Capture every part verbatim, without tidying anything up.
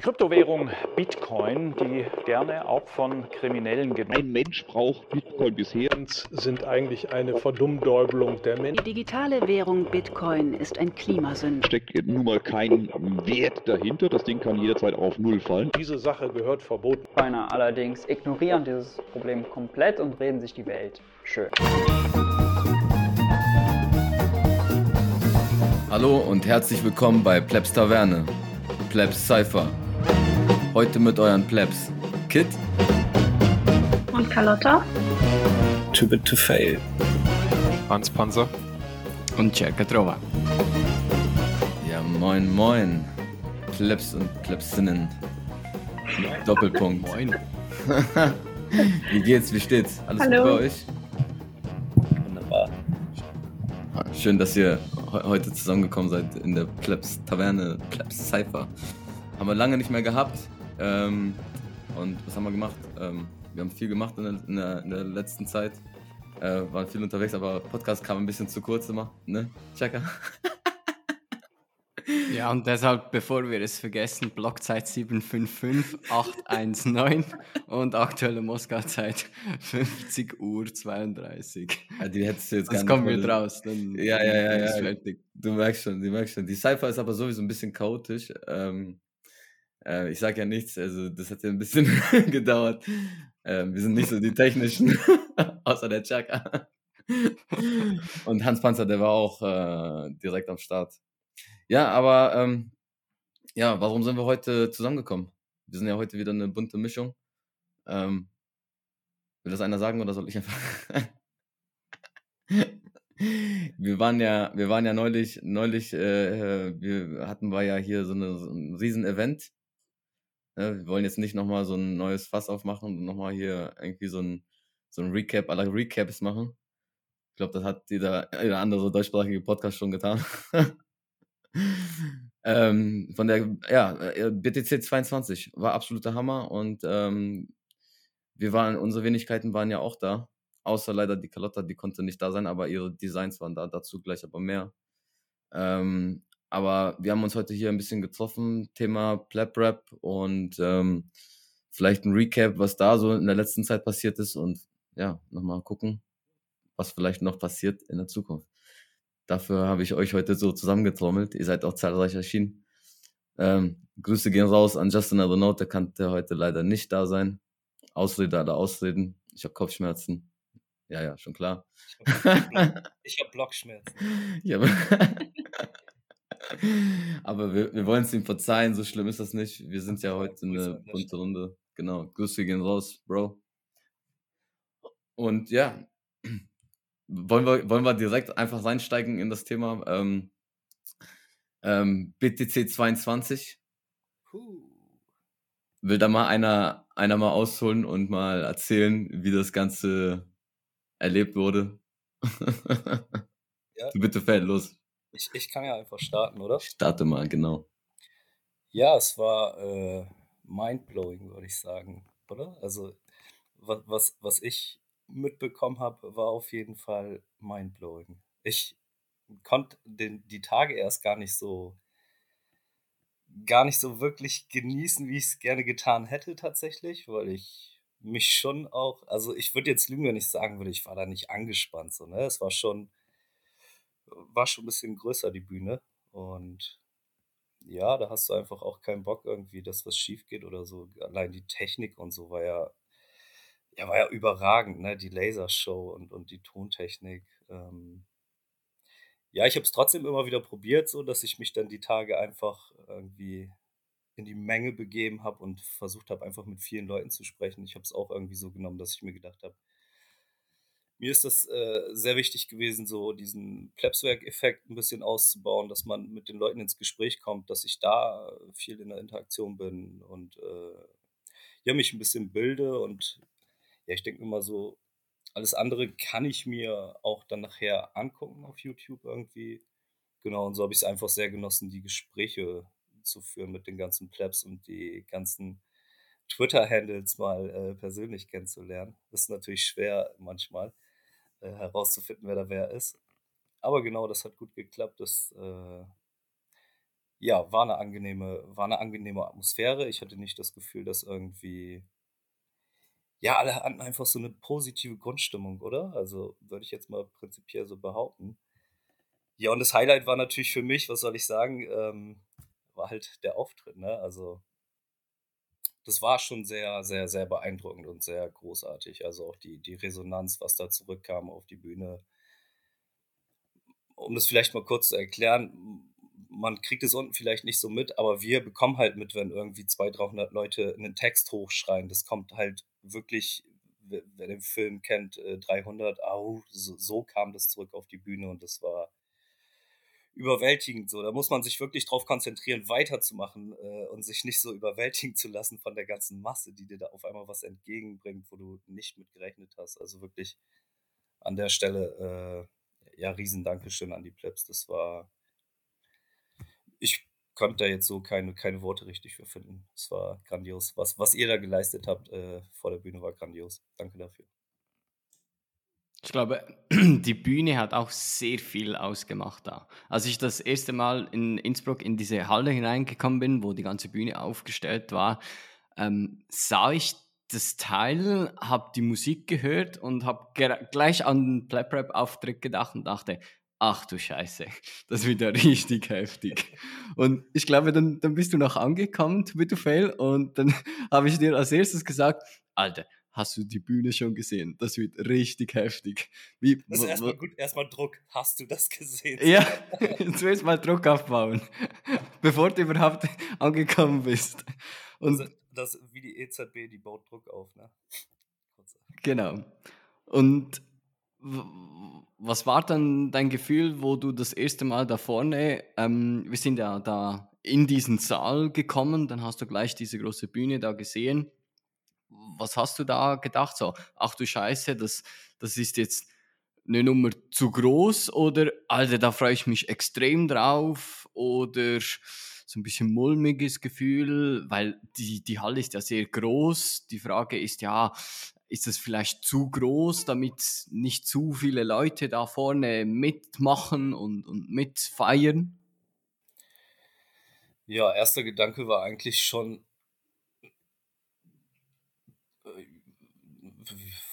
Die Kryptowährung Bitcoin, die gerne auch von Kriminellen genutzt wird. Ein Mensch braucht Bitcoin bisher. Sind eigentlich eine Verdummdäubelung der Menschen. Die digitale Währung Bitcoin ist ein Klimasünder. Steckt nun mal kein Wert dahinter. Das Ding kann jederzeit auf Null fallen. Diese Sache gehört verboten. Bitcoiner allerdings ignorieren dieses Problem komplett und reden sich die Welt schön. Hallo und herzlich willkommen bei Plebs Taverne. Plebs Cypher. Heute mit euren Plebs Kit und Carlotta, Too Bit To Fail, Hans Panzer und Czerkatrova. Ja, moin moin Plebs und Plebsinnen mit Doppelpunkt. Moin. Wie geht's, wie steht's? Alles Hallo. Gut bei euch? Wunderbar. Schön, dass ihr heute zusammengekommen seid in der Plebs Taverne, Plebs Cypher. Haben wir lange nicht mehr gehabt. Ähm, und was haben wir gemacht? Ähm, wir haben viel gemacht in der, in der, in der letzten Zeit. Äh, waren viel unterwegs, aber Podcast kam ein bisschen zu kurz immer, ne? Checker. Ja, und deshalb, bevor wir es vergessen, Blockzeit sieben fünf fünf acht eins neun und aktuelle Moskauzeit fünfzig Uhr zweiunddreißig. Ja, die hättest du jetzt das gar nicht. Das kommen wir raus. Dann ja, ja, ja, ja. Fertig. Du merkst schon, du merkst schon. Die Cypher ist aber sowieso ein bisschen chaotisch. Ähm, äh, ich sag ja nichts, also das hat ja ein bisschen gedauert. Ähm, wir sind nicht so die Technischen, außer der Chaka. Und Hans Panzer, der war auch äh, direkt am Start. Ja, aber ähm, ja, warum sind wir heute zusammengekommen? Wir sind ja heute wieder eine bunte Mischung. Ähm, will das einer sagen oder soll ich einfach? wir waren ja, wir waren ja neulich, neulich, äh, wir hatten wir ja hier so, eine, so ein Riesen-Event. Ja, wir wollen jetzt nicht nochmal so ein neues Fass aufmachen und nochmal hier irgendwie so ein so ein Recap aller Recaps machen. Ich glaube, das hat jeder, jeder andere deutschsprachige Podcast schon getan. ähm, von der ja, B T C zweiundzwanzig war absoluter Hammer und ähm, wir waren, unsere Wenigkeiten waren ja auch da, außer leider die Carlotta, die konnte nicht da sein, aber ihre Designs waren da, dazu gleich aber mehr. Ähm, aber wir haben uns heute hier ein bisschen getroffen, Thema Pleb-Rap und ähm, vielleicht ein Recap, was da so in der letzten Zeit passiert ist und ja, nochmal gucken, was vielleicht noch passiert in der Zukunft. Dafür habe ich euch heute so zusammengetrommelt. Ihr seid auch zahlreich erschienen. Ähm, Grüße gehen raus an Justin Aronote, der konnte heute leider nicht da sein. Ausrede aller Ausreden. Ich habe Kopfschmerzen. Ja, ja, schon klar. Ich habe Blockschmerzen. Ich hab... Aber wir, wir wollen es ihm verzeihen, so schlimm ist das nicht. Wir sind ja heute eine bunte Runde. Genau, Grüße gehen raus, Bro. Und ja... Wollen wir, wollen wir direkt einfach reinsteigen in das Thema ähm, ähm, B T C zweiundzwanzig? Will da mal einer, einer mal ausholen und mal erzählen, wie das Ganze erlebt wurde? Ja. Du bitte, Fan, los. Ich, ich kann ja einfach starten, oder? Starte mal, genau. Ja, es war äh, mindblowing, würde ich sagen, oder? Also, was, was, was ich mitbekommen habe, war auf jeden Fall mindblowing. Ich konnte den, die Tage erst gar nicht so gar nicht so wirklich genießen, wie ich es gerne getan hätte tatsächlich, weil ich mich schon auch, also ich würde jetzt lügen, wenn ich sagen würde, ich war da nicht angespannt. So, ne? Es war schon, war schon ein bisschen größer, die Bühne. Und ja, da hast du einfach auch keinen Bock irgendwie, dass was schief geht oder so. Allein die Technik und so war ja Ja, war ja überragend, ne? Die Lasershow und, und die Tontechnik. Ähm ja, ich habe es trotzdem immer wieder probiert, so dass ich mich dann die Tage einfach irgendwie in die Menge begeben habe und versucht habe, einfach mit vielen Leuten zu sprechen. Ich habe es auch irgendwie so genommen, dass ich mir gedacht habe, mir ist das äh, sehr wichtig gewesen, so diesen Plebswerk-Effekt ein bisschen auszubauen, dass man mit den Leuten ins Gespräch kommt, dass ich da viel in der Interaktion bin und äh, ja, mich ein bisschen bilde und ja, ich denke immer so, alles andere kann ich mir auch dann nachher angucken auf YouTube irgendwie. Genau, und so habe ich es einfach sehr genossen, die Gespräche zu führen mit den ganzen Plebs und die ganzen Twitter-Handles mal äh, persönlich kennenzulernen. Das ist natürlich schwer manchmal äh, herauszufinden, wer da wer ist. Aber genau, das hat gut geklappt. Das äh, ja, war eine angenehme, war eine angenehme Atmosphäre. Ich hatte nicht das Gefühl, dass irgendwie, ja, alle hatten einfach so eine positive Grundstimmung, oder? Also würde ich jetzt mal prinzipiell so behaupten. Ja, und das Highlight war natürlich für mich, was soll ich sagen, ähm, war halt der Auftritt, ne? Also das war schon sehr, sehr, sehr beeindruckend und sehr großartig. Also auch die, die Resonanz, was da zurückkam auf die Bühne. Um das vielleicht mal kurz zu erklären, man kriegt es unten vielleicht nicht so mit, aber wir bekommen halt mit, wenn irgendwie zweihundert, dreihundert Leute einen Text hochschreien. Das kommt halt wirklich, wer wer den Film kennt, äh, dreihundert, au, so, so kam das zurück auf die Bühne und das war überwältigend so. Da muss man sich wirklich drauf konzentrieren, weiterzumachen äh, und sich nicht so überwältigen zu lassen von der ganzen Masse, die dir da auf einmal was entgegenbringt, wo du nicht mit gerechnet hast. Also wirklich an der Stelle, äh, ja, riesen Dankeschön an die Plebs. Das war, ich könnte da jetzt so keine, keine Worte richtig für finden. Es war grandios. Was, was ihr da geleistet habt äh, vor der Bühne war grandios. Danke dafür. Ich glaube, die Bühne hat auch sehr viel ausgemacht da. Als ich das erste Mal in Innsbruck in diese Halle hineingekommen bin, wo die ganze Bühne aufgestellt war, ähm, sah ich das Teil, habe die Musik gehört und habe ger- gleich an den Plap-Rap-Auftritt gedacht und dachte, ach du Scheiße, das wird ja richtig heftig. Und ich glaube, dann, dann bist du noch angekommen, to be to fail, und dann habe ich dir als erstes gesagt, Alter, hast du die Bühne schon gesehen? Das wird richtig heftig. Wie, das ist w- erstmal gut, erstmal Druck. Hast du das gesehen? Ja, zuerst mal Druck aufbauen, bevor du überhaupt angekommen bist. Und also, das wie die E Z B, die baut Druck auf, ne? Genau. Und w- was war dann dein Gefühl, wo du das erste Mal da vorne, ähm, wir sind ja da in diesen Saal gekommen, dann hast du gleich diese große Bühne da gesehen. Was hast du da gedacht? So, ach du Scheiße, das, das ist jetzt eine Nummer zu groß, oder Alter, da freue ich mich extrem drauf, oder so ein bisschen mulmiges Gefühl, weil die, die Halle ist ja sehr groß. Die Frage ist ja, ist das vielleicht zu groß, damit nicht zu viele Leute da vorne mitmachen und, und mitfeiern? Ja, erster Gedanke war eigentlich schon,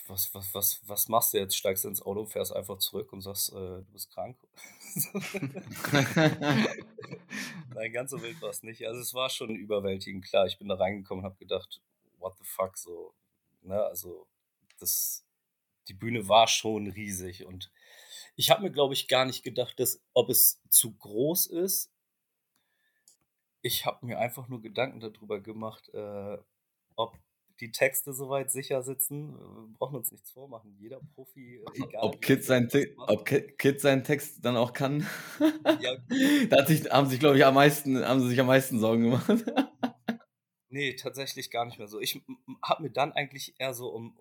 Was, was, was, was machst du jetzt? Steigst du ins Auto, fährst einfach zurück und sagst, äh, du bist krank? Nein, ganz so wild war es nicht. Also es war schon überwältigend, klar. Ich bin da reingekommen und habe gedacht, what the fuck, so. Ne? Also das, die Bühne war schon riesig und ich habe mir, glaube ich, gar nicht gedacht, dass, ob es zu groß ist. Ich habe mir einfach nur Gedanken darüber gemacht, äh, ob die Texte soweit sicher sitzen. Wir brauchen uns nichts vormachen. Jeder Profi, egal. Ob Kid seinen Te- seinen Text dann auch kann? Ja. Da hat sich, haben sich, glaube ich, am meisten, haben sie sich am meisten Sorgen gemacht. Nee, tatsächlich gar nicht mehr so. Ich habe mir dann eigentlich eher so um,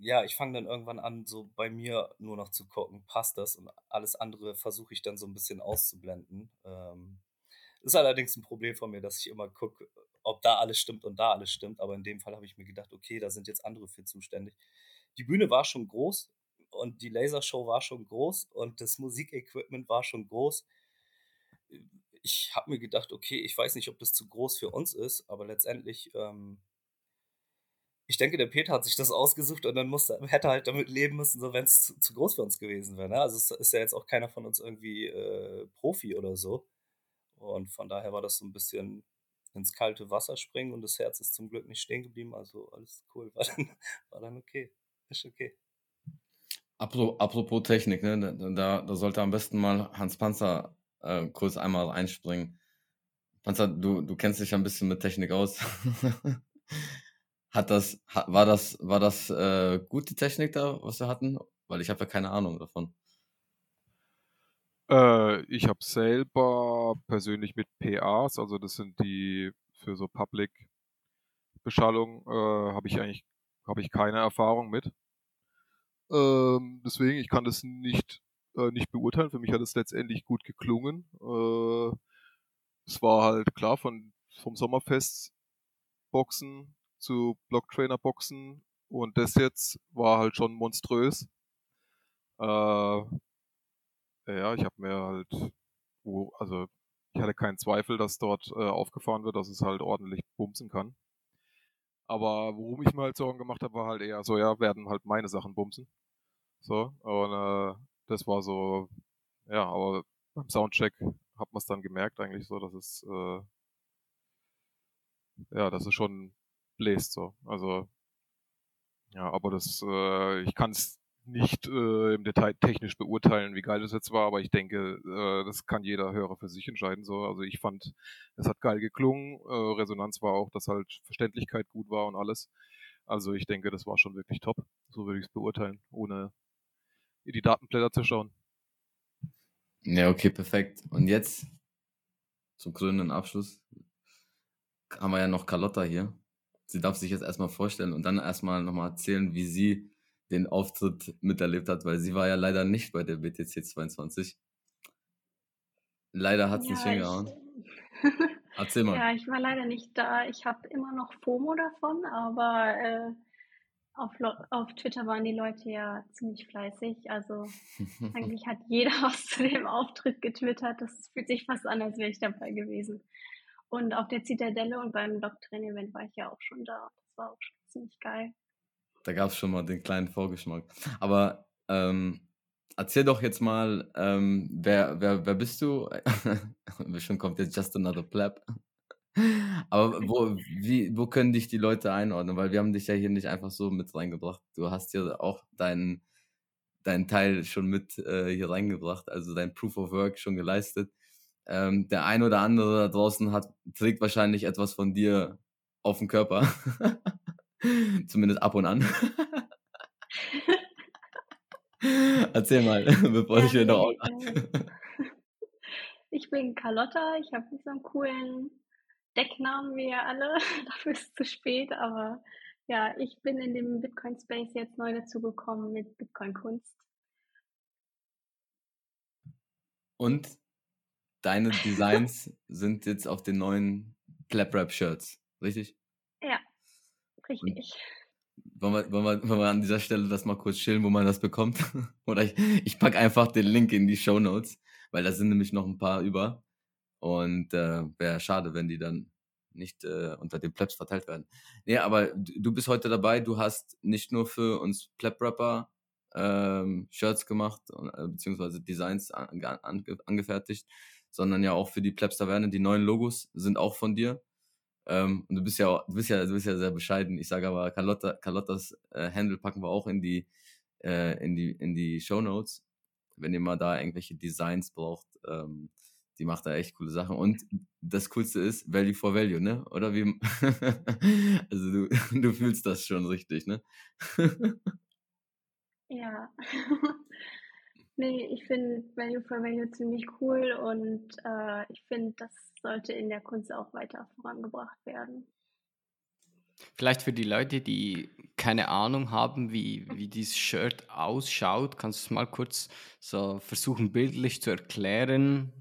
ja, ich fange dann irgendwann an, so bei mir nur noch zu gucken, passt das? Und alles andere versuche ich dann so ein bisschen auszublenden. Ähm, ist allerdings ein Problem von mir, dass ich immer gucke, ob da alles stimmt und da alles stimmt. Aber in dem Fall habe ich mir gedacht, okay, da sind jetzt andere für zuständig. Die Bühne war schon groß und die Lasershow war schon groß und das Musikequipment war schon groß. Ich habe mir gedacht, okay, ich weiß nicht, ob das zu groß für uns ist, aber letztendlich, ähm, ich denke, der Peter hat sich das ausgesucht und dann musste, hätte er halt damit leben müssen, so wenn es zu, zu groß für uns gewesen wäre. Ne? Also es ist ja jetzt auch keiner von uns irgendwie äh, Profi oder so. Und von daher war das so ein bisschen ins kalte Wasser springen und das Herz ist zum Glück nicht stehen geblieben, also alles cool, war dann, war dann okay, ist okay. Apropos Technik, ne? da, da sollte am besten mal Hans Panzer äh, kurz einmal einspringen. Panzer, du, du kennst dich ja ein bisschen mit Technik aus. hat das, hat, war das, war das äh, gut, die Technik da, was wir hatten? Weil ich habe ja keine Ahnung davon. Ich habe selber persönlich mit P As, also das sind die für so Public-Beschallung, äh, habe ich eigentlich habe ich keine Erfahrung mit. Ähm, deswegen, ich kann das nicht, äh, nicht beurteilen. Für mich hat es letztendlich gut geklungen. Äh, es war halt klar, von, vom Sommerfest-Boxen zu Blocktrainer-Boxen und das jetzt war halt schon monströs. Äh, Ja, ich habe mir halt, also ich hatte kein Zweifel, dass dort äh, aufgefahren wird, dass es halt ordentlich bumsen kann. Aber worum ich mir halt Sorgen gemacht habe, war halt eher so, ja, werden halt meine Sachen bumsen. So, und äh, das war so, ja, aber beim Soundcheck hat man es dann gemerkt eigentlich so, dass es, äh, ja, dass es schon bläst so. Also, ja, aber das, äh, ich kann es nicht äh, im Detail technisch beurteilen, wie geil das jetzt war, aber ich denke, äh, das kann jeder Hörer für sich entscheiden. So. Also ich fand, es hat geil geklungen, äh, Resonanz war auch, dass halt Verständlichkeit gut war und alles. Also ich denke, das war schon wirklich top. So würde ich es beurteilen, ohne in die Datenblätter zu schauen. Ja, okay, perfekt. Und jetzt zum krönenden Abschluss haben wir ja noch Carlotta hier. Sie darf sich jetzt erstmal vorstellen und dann erstmal nochmal erzählen, wie sie den Auftritt miterlebt hat, weil sie war ja leider nicht bei der B T C zweiundzwanzig. Leider hat es ja nicht hingehauen. Erzähl mal. Ja, ich war leider nicht da. Ich habe immer noch FOMO davon, aber äh, auf, auf Twitter waren die Leute ja ziemlich fleißig. Also eigentlich hat jeder was zu dem Auftritt getwittert. Das fühlt sich fast an, als wäre ich dabei gewesen. Und auf der Zitadelle und beim Doctrin-Event war ich ja auch schon da. Das war auch schon ziemlich geil. Da gab es schon mal den kleinen Vorgeschmack. Aber ähm, erzähl doch jetzt mal, ähm, wer, wer, wer bist du? Bestimmt kommt jetzt Just Another Pleb. Aber wo, wie, wo können dich die Leute einordnen? Weil wir haben dich ja hier nicht einfach so mit reingebracht. Du hast ja auch deinen, deinen Teil schon mit äh, hier reingebracht, also dein Proof of Work schon geleistet. Ähm, der ein oder andere da draußen hat, trägt wahrscheinlich etwas von dir auf den Körper. Zumindest ab und an. Erzähl mal, bevor ja, ich wieder noch äh, ich bin Carlotta, ich habe so einen coolen Decknamen wie ihr alle. Dafür ist es zu spät, aber ja, ich bin in dem Bitcoin-Space jetzt neu dazugekommen mit Bitcoin-Kunst. Und deine Designs sind jetzt auf den neuen Pleb-Rap-Shirts, richtig? Ja. Richtig. Wollen wir, wollen, wir, wollen wir an dieser Stelle das mal kurz chillen, wo man das bekommt? Oder ich, ich packe einfach den Link in die Shownotes, weil da sind nämlich noch ein paar über. Und äh, wäre schade, wenn die dann nicht äh, unter den Plebs verteilt werden. Nee, aber du, du bist heute dabei. Du hast nicht nur für uns Pleb-Rapper ähm, Shirts gemacht, und, äh, beziehungsweise Designs an, an, angefertigt, sondern ja auch für die Plebs-Taverne. Die neuen Logos sind auch von dir. Ähm, und du bist ja, du bist ja, du bist ja sehr bescheiden. Ich sage aber, Carlotta, Carlottas äh, Handle packen wir auch in die, äh, in die, in die Shownotes. Wenn ihr mal da irgendwelche Designs braucht, ähm, die macht da echt coole Sachen. Und das Coolste ist Value for Value, ne? Oder wie? Also du, du fühlst das schon richtig, ne? Ja. Nee, ich finde Value for Value ziemlich cool und äh, ich finde, das sollte in der Kunst auch weiter vorangebracht werden. Vielleicht für die Leute, die keine Ahnung haben, wie, wie dieses Shirt ausschaut, kannst du es mal kurz so versuchen, bildlich zu erklären,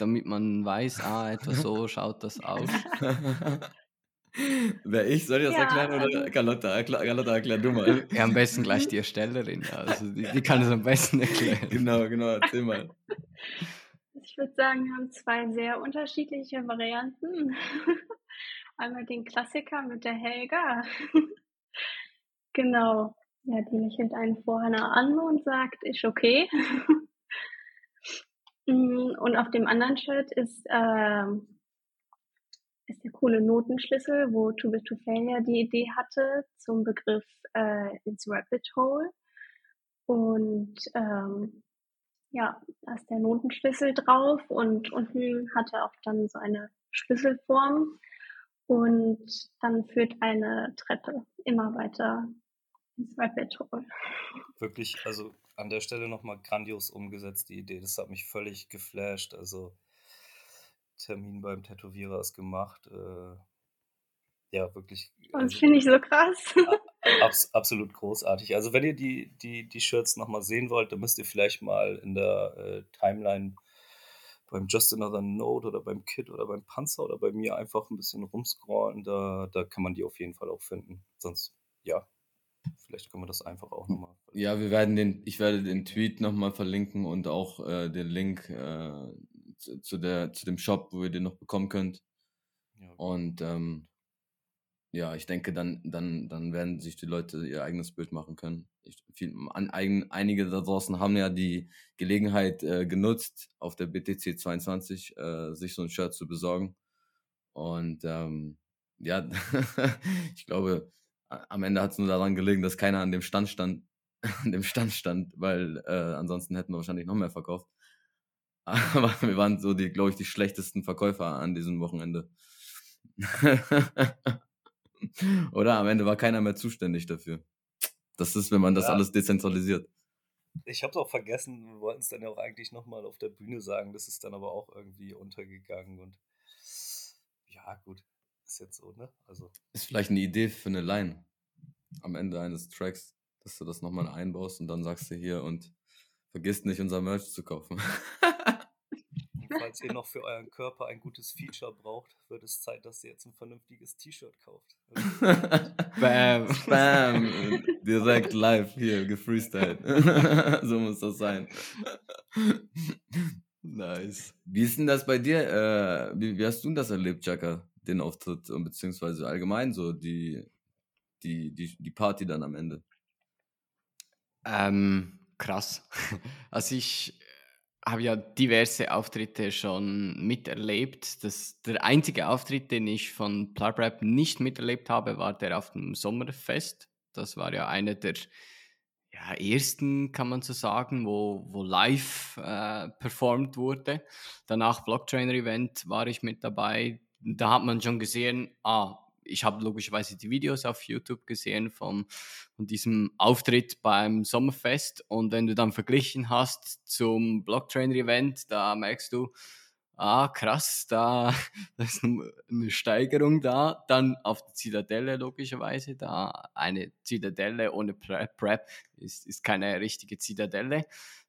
damit man weiß, ah, etwa so schaut das aus. Wer ich? Soll ich das ja erklären oder Carlotta? Carlotta, erklär du mal. Ja, am besten gleich die Erstellerin. Also die, die kann es am besten erklären. Genau, genau, erzähl mal. Ich würde sagen, wir haben zwei sehr unterschiedliche Varianten. Einmal den Klassiker mit der Helga. Genau. Ja, die lächelt einen vorher an und sagt, ist okay. Und auf dem anderen Shirt ist... Äh, ist der coole Notenschlüssel, wo Too Big to Failure die Idee hatte zum Begriff äh, ins Rabbit Hole. Und ähm, ja, da ist der Notenschlüssel drauf und unten hat er auch dann so eine Schlüsselform und dann führt eine Treppe immer weiter ins Rabbit Hole. Wirklich, also an der Stelle nochmal grandios umgesetzt, die Idee. Das hat mich völlig geflasht, also Termin beim Tätowierer ist gemacht. Äh, ja, wirklich. Also, das finde ich so krass. Abs- absolut großartig. Also wenn ihr die, die, die Shirts nochmal sehen wollt, dann müsst ihr vielleicht mal in der äh, Timeline beim Just Another Note oder beim Kid oder beim Panzer oder bei mir einfach ein bisschen rumscrollen. Da, da kann man die auf jeden Fall auch finden. Sonst, ja, vielleicht können wir das einfach auch nochmal. Ja, wir werden den, ich werde den Tweet nochmal verlinken und auch äh, den Link äh, zu, zu, der, zu dem Shop, wo ihr den noch bekommen könnt. Ja, okay. Und ähm, ja, ich denke, dann, dann, dann werden sich die Leute ihr eigenes Bild machen können. Ich, viel, an, ein, einige da draußen haben ja die Gelegenheit äh, genutzt, auf der B T C zweiundzwanzig äh, sich so ein Shirt zu besorgen. Und ähm, ja, ich glaube, am Ende hat es nur daran gelegen, dass keiner an dem Stand stand, an dem Stand stand, weil äh, ansonsten hätten wir wahrscheinlich noch mehr verkauft. Aber wir waren so, die, glaube ich, die schlechtesten Verkäufer an diesem Wochenende. Oder am Ende war keiner mehr zuständig dafür. Das ist, wenn man das ja. alles dezentralisiert. Ich habe es auch vergessen, wir wollten es dann ja auch eigentlich nochmal auf der Bühne sagen, das ist dann aber auch irgendwie untergegangen und ja, gut. Ist jetzt so, ne? Also. Ist vielleicht eine Idee für eine Line am Ende eines Tracks, dass du das nochmal einbaust und dann sagst du hier und vergisst nicht, unser Merch zu kaufen. Und falls ihr noch für euren Körper ein gutes Feature braucht, wird es Zeit, dass ihr jetzt ein vernünftiges T-Shirt kauft. Bam, bam. Direkt live hier, gefreestylt. So muss das sein. Nice. Wie ist denn das bei dir? Äh, wie, wie hast du das erlebt, Chaka? Den Auftritt und beziehungsweise allgemein so die, die, die, die Party dann am Ende? Ähm, krass. Also ich habe ja diverse Auftritte schon miterlebt. Das, der einzige Auftritt, den ich von Plabrap nicht miterlebt habe, war der auf dem Sommerfest. Das war ja einer der ja, ersten, kann man so sagen, wo, wo live äh, performt wurde. Danach Blocktrainer-Event war ich mit dabei. Da hat man schon gesehen, ah, ich habe logischerweise die Videos auf YouTube gesehen vom, von diesem Auftritt beim Sommerfest. Und wenn du dann verglichen hast zum Blocktrainer-Event, da merkst du, ah, krass, da, da ist eine Steigerung da. Dann auf der Zitadelle logischerweise, da eine Zitadelle ohne Prep ist, ist keine richtige Zitadelle.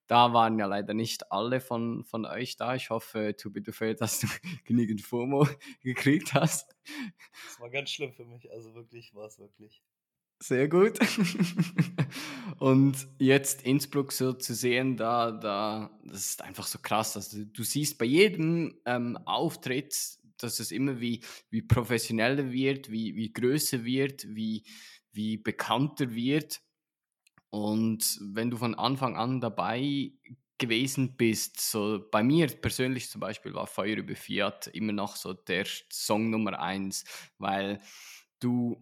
Da waren ja leider nicht alle von, von euch da. Ich hoffe, to be fair, dass du genügend FOMO gekriegt hast. Das war ganz schlimm für mich. Also wirklich, war es wirklich. Sehr gut. Und jetzt Innsbruck so zu sehen, da, da, das ist einfach so krass. Also du siehst bei jedem ähm, Auftritt, dass es immer wie, wie professioneller wird, wie, wie größer wird, wie, wie bekannter wird. Und wenn du von Anfang an dabei gewesen bist, so bei mir persönlich zum Beispiel war Feuer über Fiat immer noch so der Song Nummer eins, weil du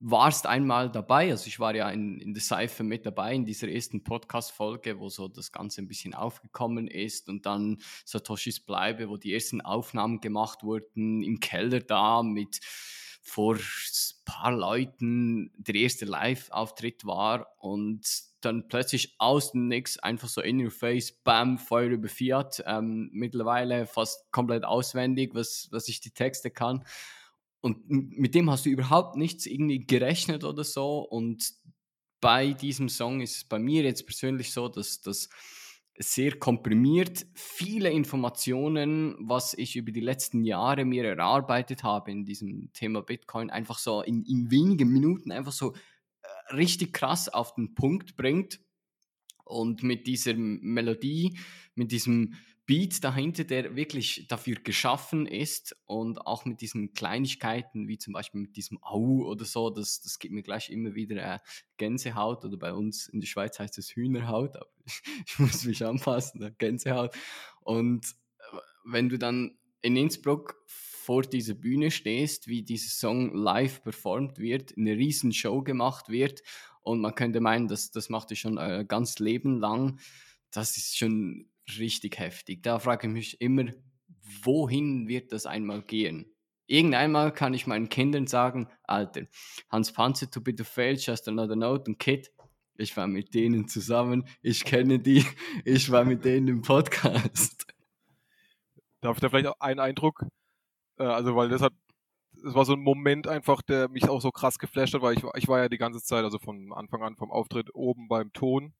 warst einmal dabei, also ich war ja in, in der Seife mit dabei in dieser ersten Podcast-Folge, wo so das Ganze ein bisschen aufgekommen ist und dann Satoshis Bleibe, wo die ersten Aufnahmen gemacht wurden, im Keller da mit vor ein paar Leuten, der erste Live-Auftritt war und dann plötzlich aus dem Nix einfach so in your face, bam, Feuer über Fiat, ähm, mittlerweile fast komplett auswendig, was, was ich die Texte kann und mit dem hast du überhaupt nichts irgendwie gerechnet oder so und bei diesem Song ist es bei mir jetzt persönlich so, dass das sehr komprimiert, viele Informationen, was ich über die letzten Jahre mir erarbeitet habe in diesem Thema Bitcoin, einfach so in, in wenigen Minuten einfach so richtig krass auf den Punkt bringt und mit dieser Melodie, mit diesem Beat dahinter, der wirklich dafür geschaffen ist und auch mit diesen Kleinigkeiten, wie zum Beispiel mit diesem Au oder so, das, das gibt mir gleich immer wieder Gänsehaut oder bei uns in der Schweiz heißt es Hühnerhaut, aber ich, ich muss mich anpassen, Gänsehaut. Und wenn du dann in Innsbruck vor dieser Bühne stehst, wie dieser Song live performt wird, eine riesen Show gemacht wird und man könnte meinen, das, das macht ihr schon äh, ganz Leben lang, das ist schon richtig heftig. Da frage ich mich immer, wohin wird das einmal gehen? Irgendeinmal kann ich meinen Kindern sagen, Alter, Hans Panzer, to be the fail, just another note und Kid, ich war mit denen zusammen, ich kenne die, ich war mit denen im Podcast. Darf ich da vielleicht auch einen Eindruck, also weil das hat, es war so ein Moment einfach, der mich auch so krass geflasht hat, weil ich, ich war ja die ganze Zeit, also von Anfang an vom Auftritt oben beim Ton,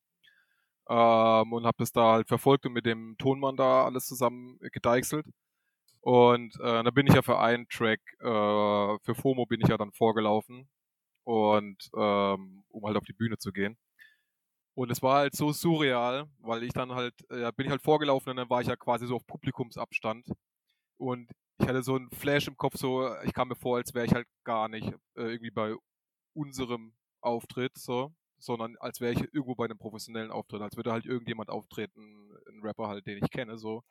Ähm, und habe das da halt verfolgt und mit dem Tonmann da alles zusammen gedeichselt und äh, da bin ich ja für einen Track, äh, für FOMO bin ich ja dann vorgelaufen und ähm, um halt auf die Bühne zu gehen Und es war halt so surreal, weil ich dann halt, ja, bin ich halt vorgelaufen und dann war ich ja quasi so auf Publikumsabstand. Und ich hatte so einen Flash im Kopf, so, ich kam mir vor, als wäre ich halt gar nicht äh, irgendwie bei unserem Auftritt, so, sondern als wäre ich irgendwo bei einem professionellen Auftritt, als würde halt irgendjemand auftreten, ein Rapper halt, den ich kenne, so,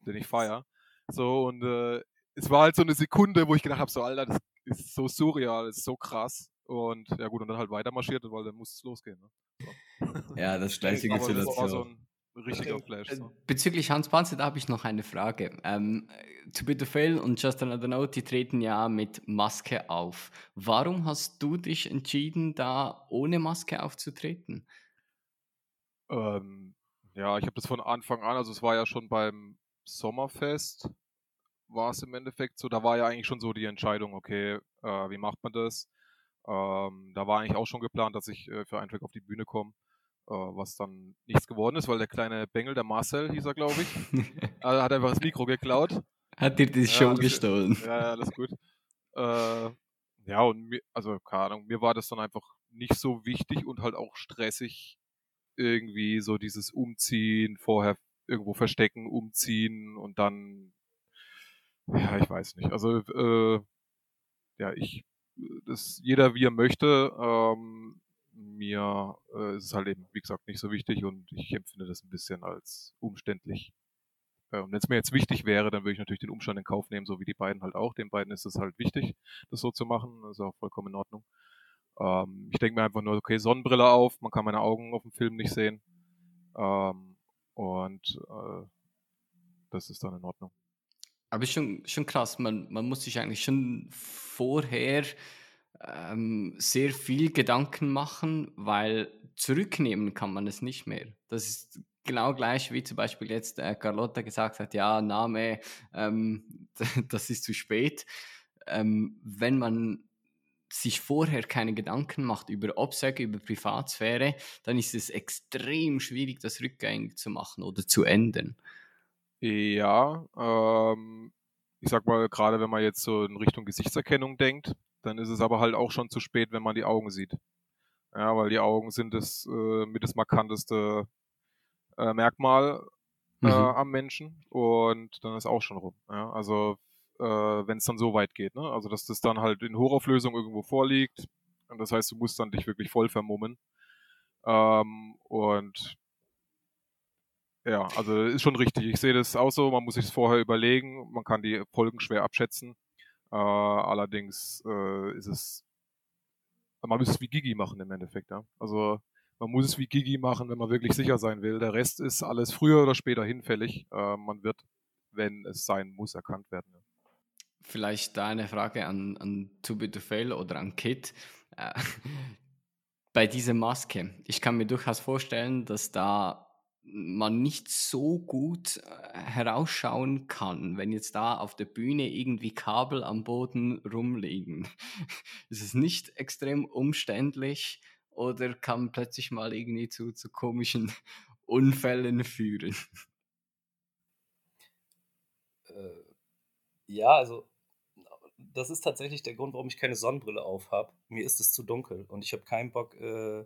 den ich feier. So, und äh, es war halt so eine Sekunde, wo ich gedacht habe, so, Alter, das ist so surreal, das ist so krass. Und ja gut, und dann halt weiter marschiert, weil dann muss es losgehen. Ne? So. Ja, das gleiche gibt es ja dazu. Richtiger Flash. So. Bezüglich Hans Panzer, da habe ich noch eine Frage. Ähm, To Be The Fail und Just Another Note, die treten ja mit Maske auf. Warum hast du dich entschieden, da ohne Maske aufzutreten? Ähm, ja, ich habe das von Anfang an, also es war ja schon beim Sommerfest, war es im Endeffekt so, da war ja eigentlich schon so die Entscheidung, okay, äh, wie macht man das? Ähm, da war eigentlich auch schon geplant, dass ich äh, für einen Track auf die Bühne komme. Was dann nichts geworden ist, weil der kleine Bengel, der Marcel hieß er, glaube ich, also hat einfach das Mikro geklaut. Hat dir die Show ja, gestohlen. Ja, ja, alles gut. Äh, ja, und mir, also keine Ahnung, mir war das dann einfach nicht so wichtig und halt auch stressig irgendwie so dieses Umziehen, vorher irgendwo verstecken, umziehen und dann, ja, ich weiß nicht. Also, äh, ja, ich, das jeder wie er möchte, ähm, mir äh, ist es halt eben, wie gesagt, nicht so wichtig und ich empfinde das ein bisschen als umständlich. Äh, und wenn es mir jetzt wichtig wäre, dann würde ich natürlich den Umstand in Kauf nehmen, so wie die beiden halt auch. Den beiden ist es halt wichtig, das so zu machen. Das ist auch vollkommen in Ordnung. Ähm, ich denke mir einfach nur, okay, Sonnenbrille auf, man kann meine Augen auf dem Film nicht sehen. Ähm, und äh, das ist dann in Ordnung. Aber schon, schon krass, man, man muss sich eigentlich schon vorher sehr viel Gedanken machen, weil zurücknehmen kann man es nicht mehr. Das ist genau gleich, wie zum Beispiel jetzt äh, Carlotta gesagt hat, ja, Name, ähm, das ist zu spät. Ähm, wenn man sich vorher keine Gedanken macht über Obsage, über Privatsphäre, dann ist es extrem schwierig, das rückgängig zu machen oder zu ändern. Ja, ähm, ich sag mal, gerade wenn man jetzt so in Richtung Gesichtserkennung denkt, dann ist es aber halt auch schon zu spät, wenn man die Augen sieht. Ja, weil die Augen sind das äh, mit das markanteste äh, Merkmal äh, mhm. am Menschen und dann ist auch schon rum. Ja, also äh, wenn es dann so weit geht, ne? Also dass das dann halt in Hochauflösung irgendwo vorliegt und das heißt, du musst dann dich wirklich voll vermummen ähm, und ja, also ist schon richtig. Ich sehe das auch so, man muss sich vorher überlegen, man kann die Folgen schwer abschätzen. Uh, allerdings uh, ist es, man muss es wie Gigi machen im Endeffekt. Ja? Also man muss es wie Gigi machen, wenn man wirklich sicher sein will. Der Rest ist alles früher oder später hinfällig. Uh, man wird, wenn es sein muss, erkannt werden. Ja. Vielleicht da eine Frage an, an To Be To Fail oder an Kit. Bei dieser Maske, ich kann mir durchaus vorstellen, dass da man nicht so gut herausschauen kann, wenn jetzt da auf der Bühne irgendwie Kabel am Boden rumliegen. Ist es nicht extrem umständlich oder kann plötzlich mal irgendwie zu, zu komischen Unfällen führen? Äh, ja, also das ist tatsächlich der Grund, warum ich keine Sonnenbrille auf habe. Mir ist es zu dunkel und ich habe keinen Bock... Äh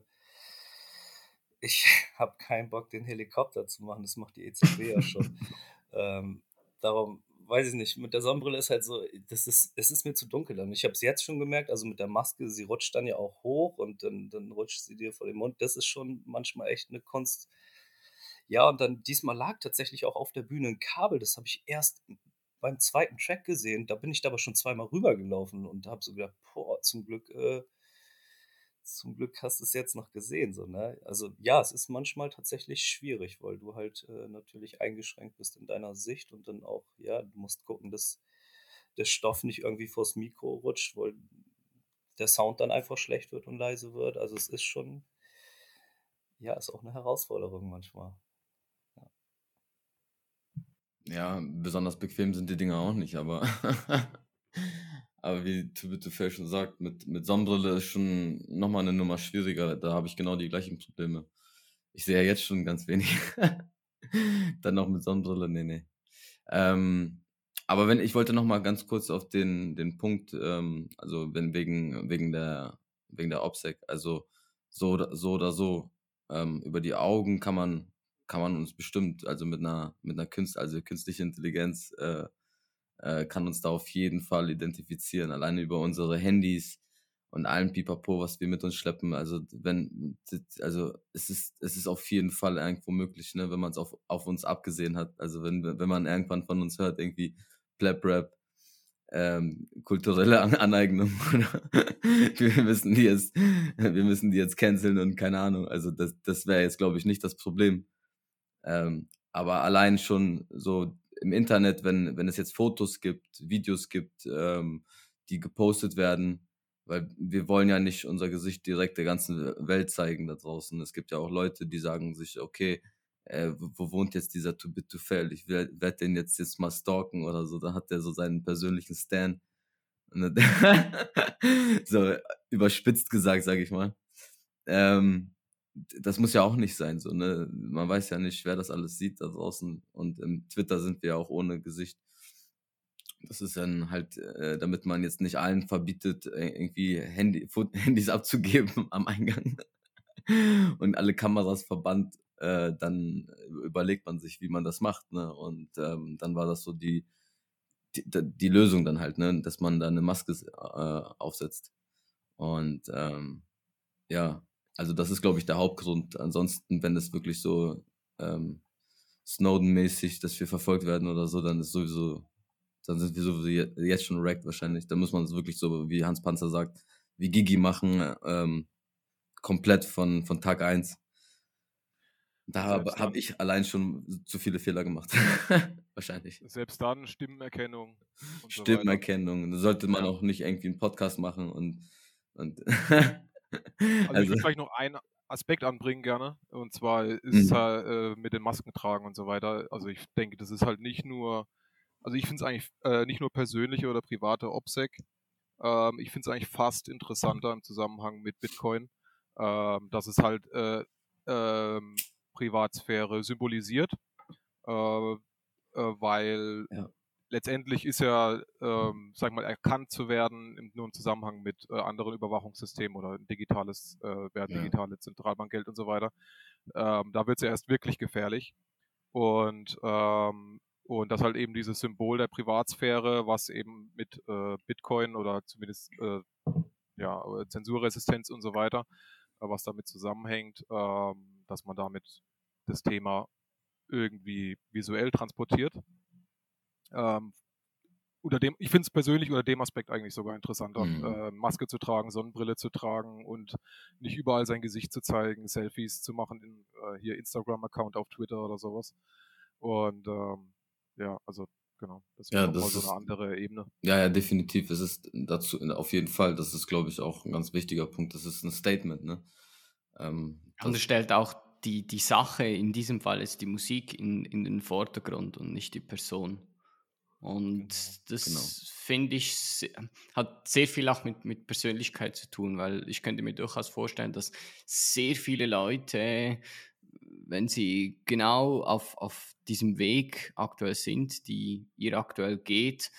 Ich habe keinen Bock, den Helikopter zu machen. Das macht die E Z B ja schon. ähm, darum, weiß ich nicht, mit der Sonnenbrille ist halt so, das ist, es ist mir zu dunkel. Und ich habe es jetzt schon gemerkt, also mit der Maske, sie rutscht dann ja auch hoch und dann, dann rutscht sie dir vor den Mund. Das ist schon manchmal echt eine Kunst. Ja, und dann diesmal lag tatsächlich auch auf der Bühne ein Kabel. Das habe ich erst beim zweiten Track gesehen. Da bin ich aber schon zweimal rübergelaufen und habe so gedacht, boah, zum Glück... Äh, Zum Glück hast du es jetzt noch gesehen. So, ne? Also ja, es ist manchmal tatsächlich schwierig, weil du halt äh, natürlich eingeschränkt bist in deiner Sicht und dann auch, ja, du musst gucken, dass der Stoff nicht irgendwie vors Mikro rutscht, weil der Sound dann einfach schlecht wird und leise wird. Also es ist schon, ja, ist auch eine Herausforderung manchmal. Ja, ja, besonders bequem sind die Dinger auch nicht, aber... Aber wie To Be To Fail schon sagt, mit, mit Sonnenbrille ist schon nochmal eine Nummer schwieriger. Da habe ich genau die gleichen Probleme. Ich sehe ja jetzt schon ganz wenig. Dann noch mit Sonnenbrille, nee, nee. Ähm, aber wenn ich wollte nochmal ganz kurz auf den, den Punkt, ähm, also wenn wegen, wegen der wegen der Obsec, also so, so oder so, Ähm, über die Augen kann man, kann man uns bestimmt, also mit einer, mit einer Künst, also künstliche Intelligenz äh, äh, kann uns da auf jeden Fall identifizieren, alleine über unsere Handys und allen Pipapo, was wir mit uns schleppen. Also wenn, also es ist, es ist auf jeden Fall irgendwo möglich, ne, wenn man es auf, auf uns abgesehen hat. Also wenn, wenn man irgendwann von uns hört, irgendwie Plap-Rap, ähm, kulturelle An- Aneignung, oder wir müssen die jetzt, wir müssen die jetzt canceln und keine Ahnung. Also das, das wäre jetzt, glaube ich, nicht das Problem. Ähm, aber allein schon so im Internet, wenn, wenn es jetzt Fotos gibt, Videos gibt, ähm, die gepostet werden, weil wir wollen ja nicht unser Gesicht direkt der ganzen Welt zeigen da draußen. Es gibt ja auch Leute, die sagen sich, okay, äh, wo wohnt jetzt dieser Too Big to Fail? Ich werde den jetzt, jetzt mal stalken oder so. Da hat der so seinen persönlichen Stan. So überspitzt gesagt, sage ich mal. Ähm, das muss ja auch nicht sein. So, ne? Man weiß ja nicht, wer das alles sieht da draußen. Und im Twitter sind wir ja auch ohne Gesicht. Das ist dann halt, äh, damit man jetzt nicht allen verbietet, äh, irgendwie Handy, Handys abzugeben am Eingang und alle Kameras verbannt, äh, dann überlegt man sich, wie man das macht, ne? Und ähm, dann war das so die, die, die Lösung dann halt, ne? Dass man da eine Maske äh, aufsetzt. Und ähm, ja, also das ist, glaube ich, der Hauptgrund. Ansonsten, wenn das wirklich so ähm, Snowden-mäßig, dass wir verfolgt werden oder so, dann ist sowieso... dann sind wir so jetzt schon wrecked wahrscheinlich. Da muss man es wirklich so, wie Hans Panzer sagt, wie Gigi machen, ähm, komplett von, von Tag eins. Da habe hab ich allein schon zu viele Fehler gemacht. Wahrscheinlich. Selbst dann Stimmenerkennung. Und Stimmenerkennung. Da sollte man ja auch nicht irgendwie einen Podcast machen. Und, und also, also ich würde vielleicht noch einen Aspekt anbringen gerne. Und zwar ist mhm. halt äh, mit den Masken tragen und so weiter. Also ich denke, das ist halt nicht nur... Also ich finde es eigentlich äh, nicht nur persönliche oder private OPSEC, ähm, ich finde es eigentlich fast interessanter im Zusammenhang mit Bitcoin, ähm, dass es halt äh, ähm, Privatsphäre symbolisiert, äh, äh, weil ja. letztendlich ist ja, ähm, sag mal, erkannt zu werden im, nur im Zusammenhang mit äh, anderen Überwachungssystemen oder digitales, äh, ja, digitale Zentralbankgeld und so weiter, ähm, da wird es ja erst wirklich gefährlich und ähm, Und das halt eben dieses Symbol der Privatsphäre, was eben mit äh, Bitcoin oder zumindest äh, ja, Zensurresistenz und so weiter, äh, was damit zusammenhängt, äh, dass man damit das Thema irgendwie visuell transportiert. Ähm, unter dem, ich finde es persönlich unter dem Aspekt eigentlich sogar interessanter, mhm. äh, Maske zu tragen, Sonnenbrille zu tragen und nicht überall sein Gesicht zu zeigen, Selfies zu machen, in, äh, hier Instagram-Account auf Twitter oder sowas. Und ähm, ja, also genau, das, ja, das mal ist mal so eine andere Ebene. Ja, ja, definitiv. Es ist dazu auf jeden Fall, das ist, glaube ich, auch ein ganz wichtiger Punkt. Das ist ein Statement, ne? Ähm, und es stellt auch die, die Sache, in diesem Fall ist die Musik, in, in den Vordergrund und nicht die Person. Und das genau. finde ich, hat sehr viel auch mit, mit Persönlichkeit zu tun, weil ich könnte mir durchaus vorstellen, dass sehr viele Leute, wenn sie genau auf, auf diesem Weg aktuell sind, die ihr aktuell geht,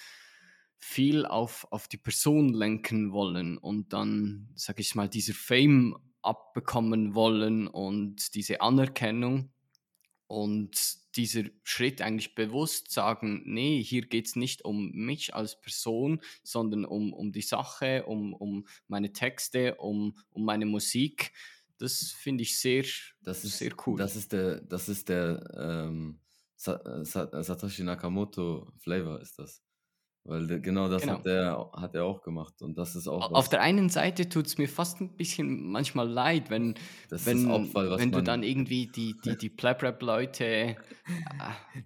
viel auf, auf die Person lenken wollen und dann, sage ich mal, dieser Fame abbekommen wollen und diese Anerkennung und dieser Schritt eigentlich bewusst sagen, nee, hier geht es nicht um mich als Person, sondern um, um die Sache, um, um meine Texte, um, um meine Musik. Das finde ich sehr, das ist, sehr cool. Das ist der, das ist der ähm, Satoshi Nakamoto Flavor ist das. Weil genau das genau. hat er hat er auch gemacht. Und das ist auch. Auf was. Der einen Seite tut es mir fast ein bisschen manchmal leid, wenn, wenn, Opfer, wenn du dann irgendwie die, die, die Plap-Rap-Leute äh,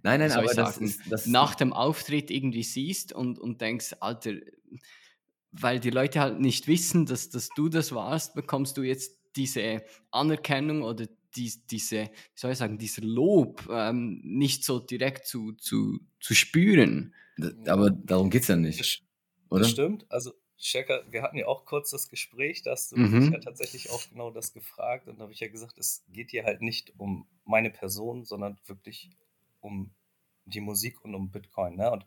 nein, nein, aber das ist, das nach dem Auftritt irgendwie siehst und, und denkst, Alter, weil die Leute halt nicht wissen, dass, dass du das warst, bekommst du jetzt diese Anerkennung oder die, diese, wie soll ich sagen, dieser Lob ähm, nicht so direkt zu, zu, zu spüren. Aber darum geht es ja nicht, oder? Das stimmt. Also, Checker, wir hatten ja auch kurz das Gespräch, da hast du mhm. mich ja tatsächlich auch genau das gefragt und da habe ich ja gesagt, es geht hier halt nicht um meine Person, sondern wirklich um die Musik und um Bitcoin. Ne? Und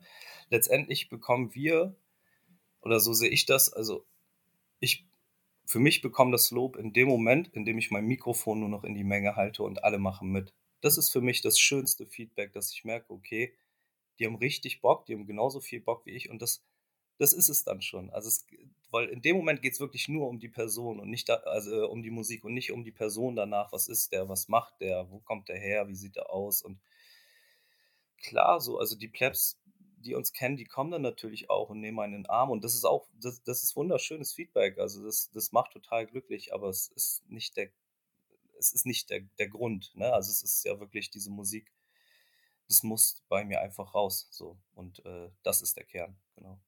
letztendlich bekommen wir, oder so sehe ich das, also ich für mich bekam das Lob in dem Moment, in dem ich mein Mikrofon nur noch in die Menge halte und alle machen mit. Das ist für mich das schönste Feedback, dass ich merke, okay, die haben richtig Bock, die haben genauso viel Bock wie ich und das, das ist es dann schon. Also es, weil in dem Moment geht es wirklich nur um die Person und nicht da, also um die Musik und nicht um die Person danach, was ist der, was macht der, wo kommt der her, wie sieht er aus und klar, so, also die Plebs, die uns kennen, die kommen dann natürlich auch und nehmen einen in den Arm und das ist auch, das, das ist wunderschönes Feedback, also das, das macht total glücklich, aber es ist nicht der, es ist nicht der, der Grund, ne, also es ist ja wirklich diese Musik, das muss bei mir einfach raus, so, und äh, das ist der Kern, genau.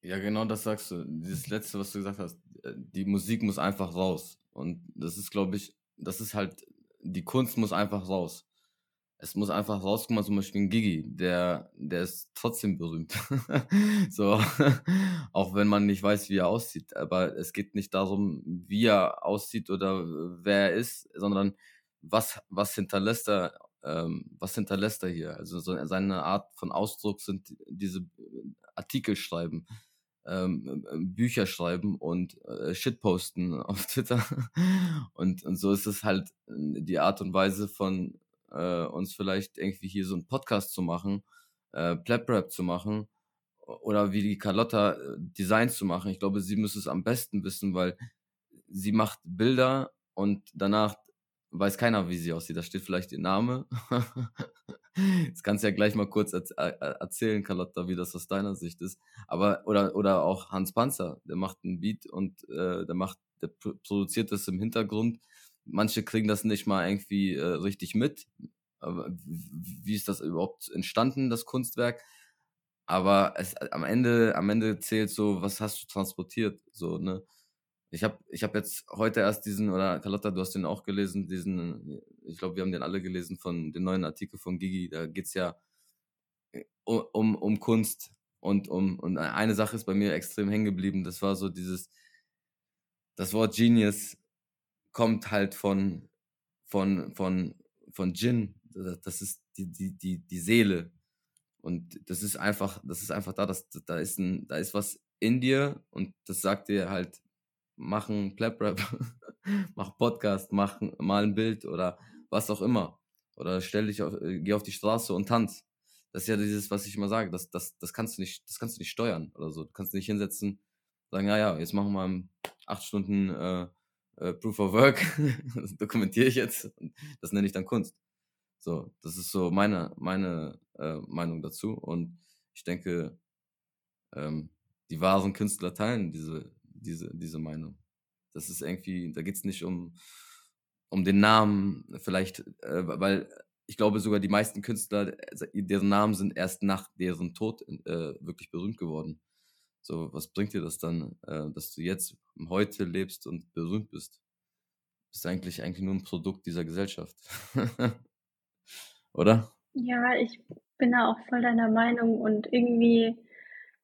Ja, genau das sagst du, dieses Letzte, was du gesagt hast, die Musik muss einfach raus und das ist, glaube ich, das ist halt, die Kunst muss einfach raus. Es muss einfach rauskommen, zum Beispiel ein Gigi, der, der ist trotzdem berühmt. So, auch wenn man nicht weiß, wie er aussieht. Aber es geht nicht darum, wie er aussieht oder wer er ist, sondern was, was hinterlässt er, ähm, was hinterlässt er hier? Also so seine Art von Ausdruck sind diese Artikel schreiben, ähm, Bücher schreiben und äh, Shit posten auf Twitter. Und, und so ist es halt die Art und Weise von Äh, uns vielleicht irgendwie hier so einen Podcast zu machen, äh, Plap-Rap zu machen oder wie die Carlotta äh, Designs zu machen. Ich glaube, sie müsste es am besten wissen, weil sie macht Bilder und danach weiß keiner, wie sie aussieht. Da steht vielleicht ihr Name. Jetzt kannst du ja gleich mal kurz erz- erzählen, Carlotta, wie das aus deiner Sicht ist. Aber oder oder auch Hans Panzer, der macht einen Beat und äh, der macht, der produziert das im Hintergrund. Manche kriegen das nicht mal irgendwie äh, richtig mit. Aber wie ist das überhaupt entstanden, das Kunstwerk? Aber es, am Ende, am Ende zählt so, was hast du transportiert? So, ne? Ich habe, ich habe jetzt heute erst diesen, oder Carlotta, du hast den auch gelesen, diesen, ich glaube, wir haben den alle gelesen, von den neuen Artikel von Gigi. Da geht's ja um, um, um Kunst und um, und eine Sache ist bei mir extrem hängen geblieben. Das war so dieses, das Wort Genius kommt halt von von von von Jinn, das ist die die die die Seele und das ist einfach das ist einfach da das da ist ein da ist was in dir und das sagt dir halt, mach einen Plap-Rap, mach Podcast, mach mal ein Bild oder was auch immer oder stell dich auf, geh auf die Straße und tanz. Das ist ja dieses, was ich immer sage, das das das kannst du nicht das kannst du nicht steuern oder so, du kannst nicht hinsetzen sagen, ja ja, jetzt machen wir mal acht Stunden äh, Uh, Proof of Work, das dokumentiere ich jetzt, das nenne ich dann Kunst. So, das ist so meine, meine äh, Meinung dazu und ich denke, ähm, die wahren Künstler teilen diese, diese, diese Meinung. Das ist irgendwie, da geht's nicht um, um den Namen vielleicht, äh, weil ich glaube sogar die meisten Künstler, deren Namen sind erst nach deren Tod äh, wirklich berühmt geworden. So, was bringt dir das dann, äh, dass du jetzt heute lebst und berühmt bist? Bist eigentlich eigentlich nur ein Produkt dieser Gesellschaft. Oder? Ja, ich bin da auch voll deiner Meinung und irgendwie,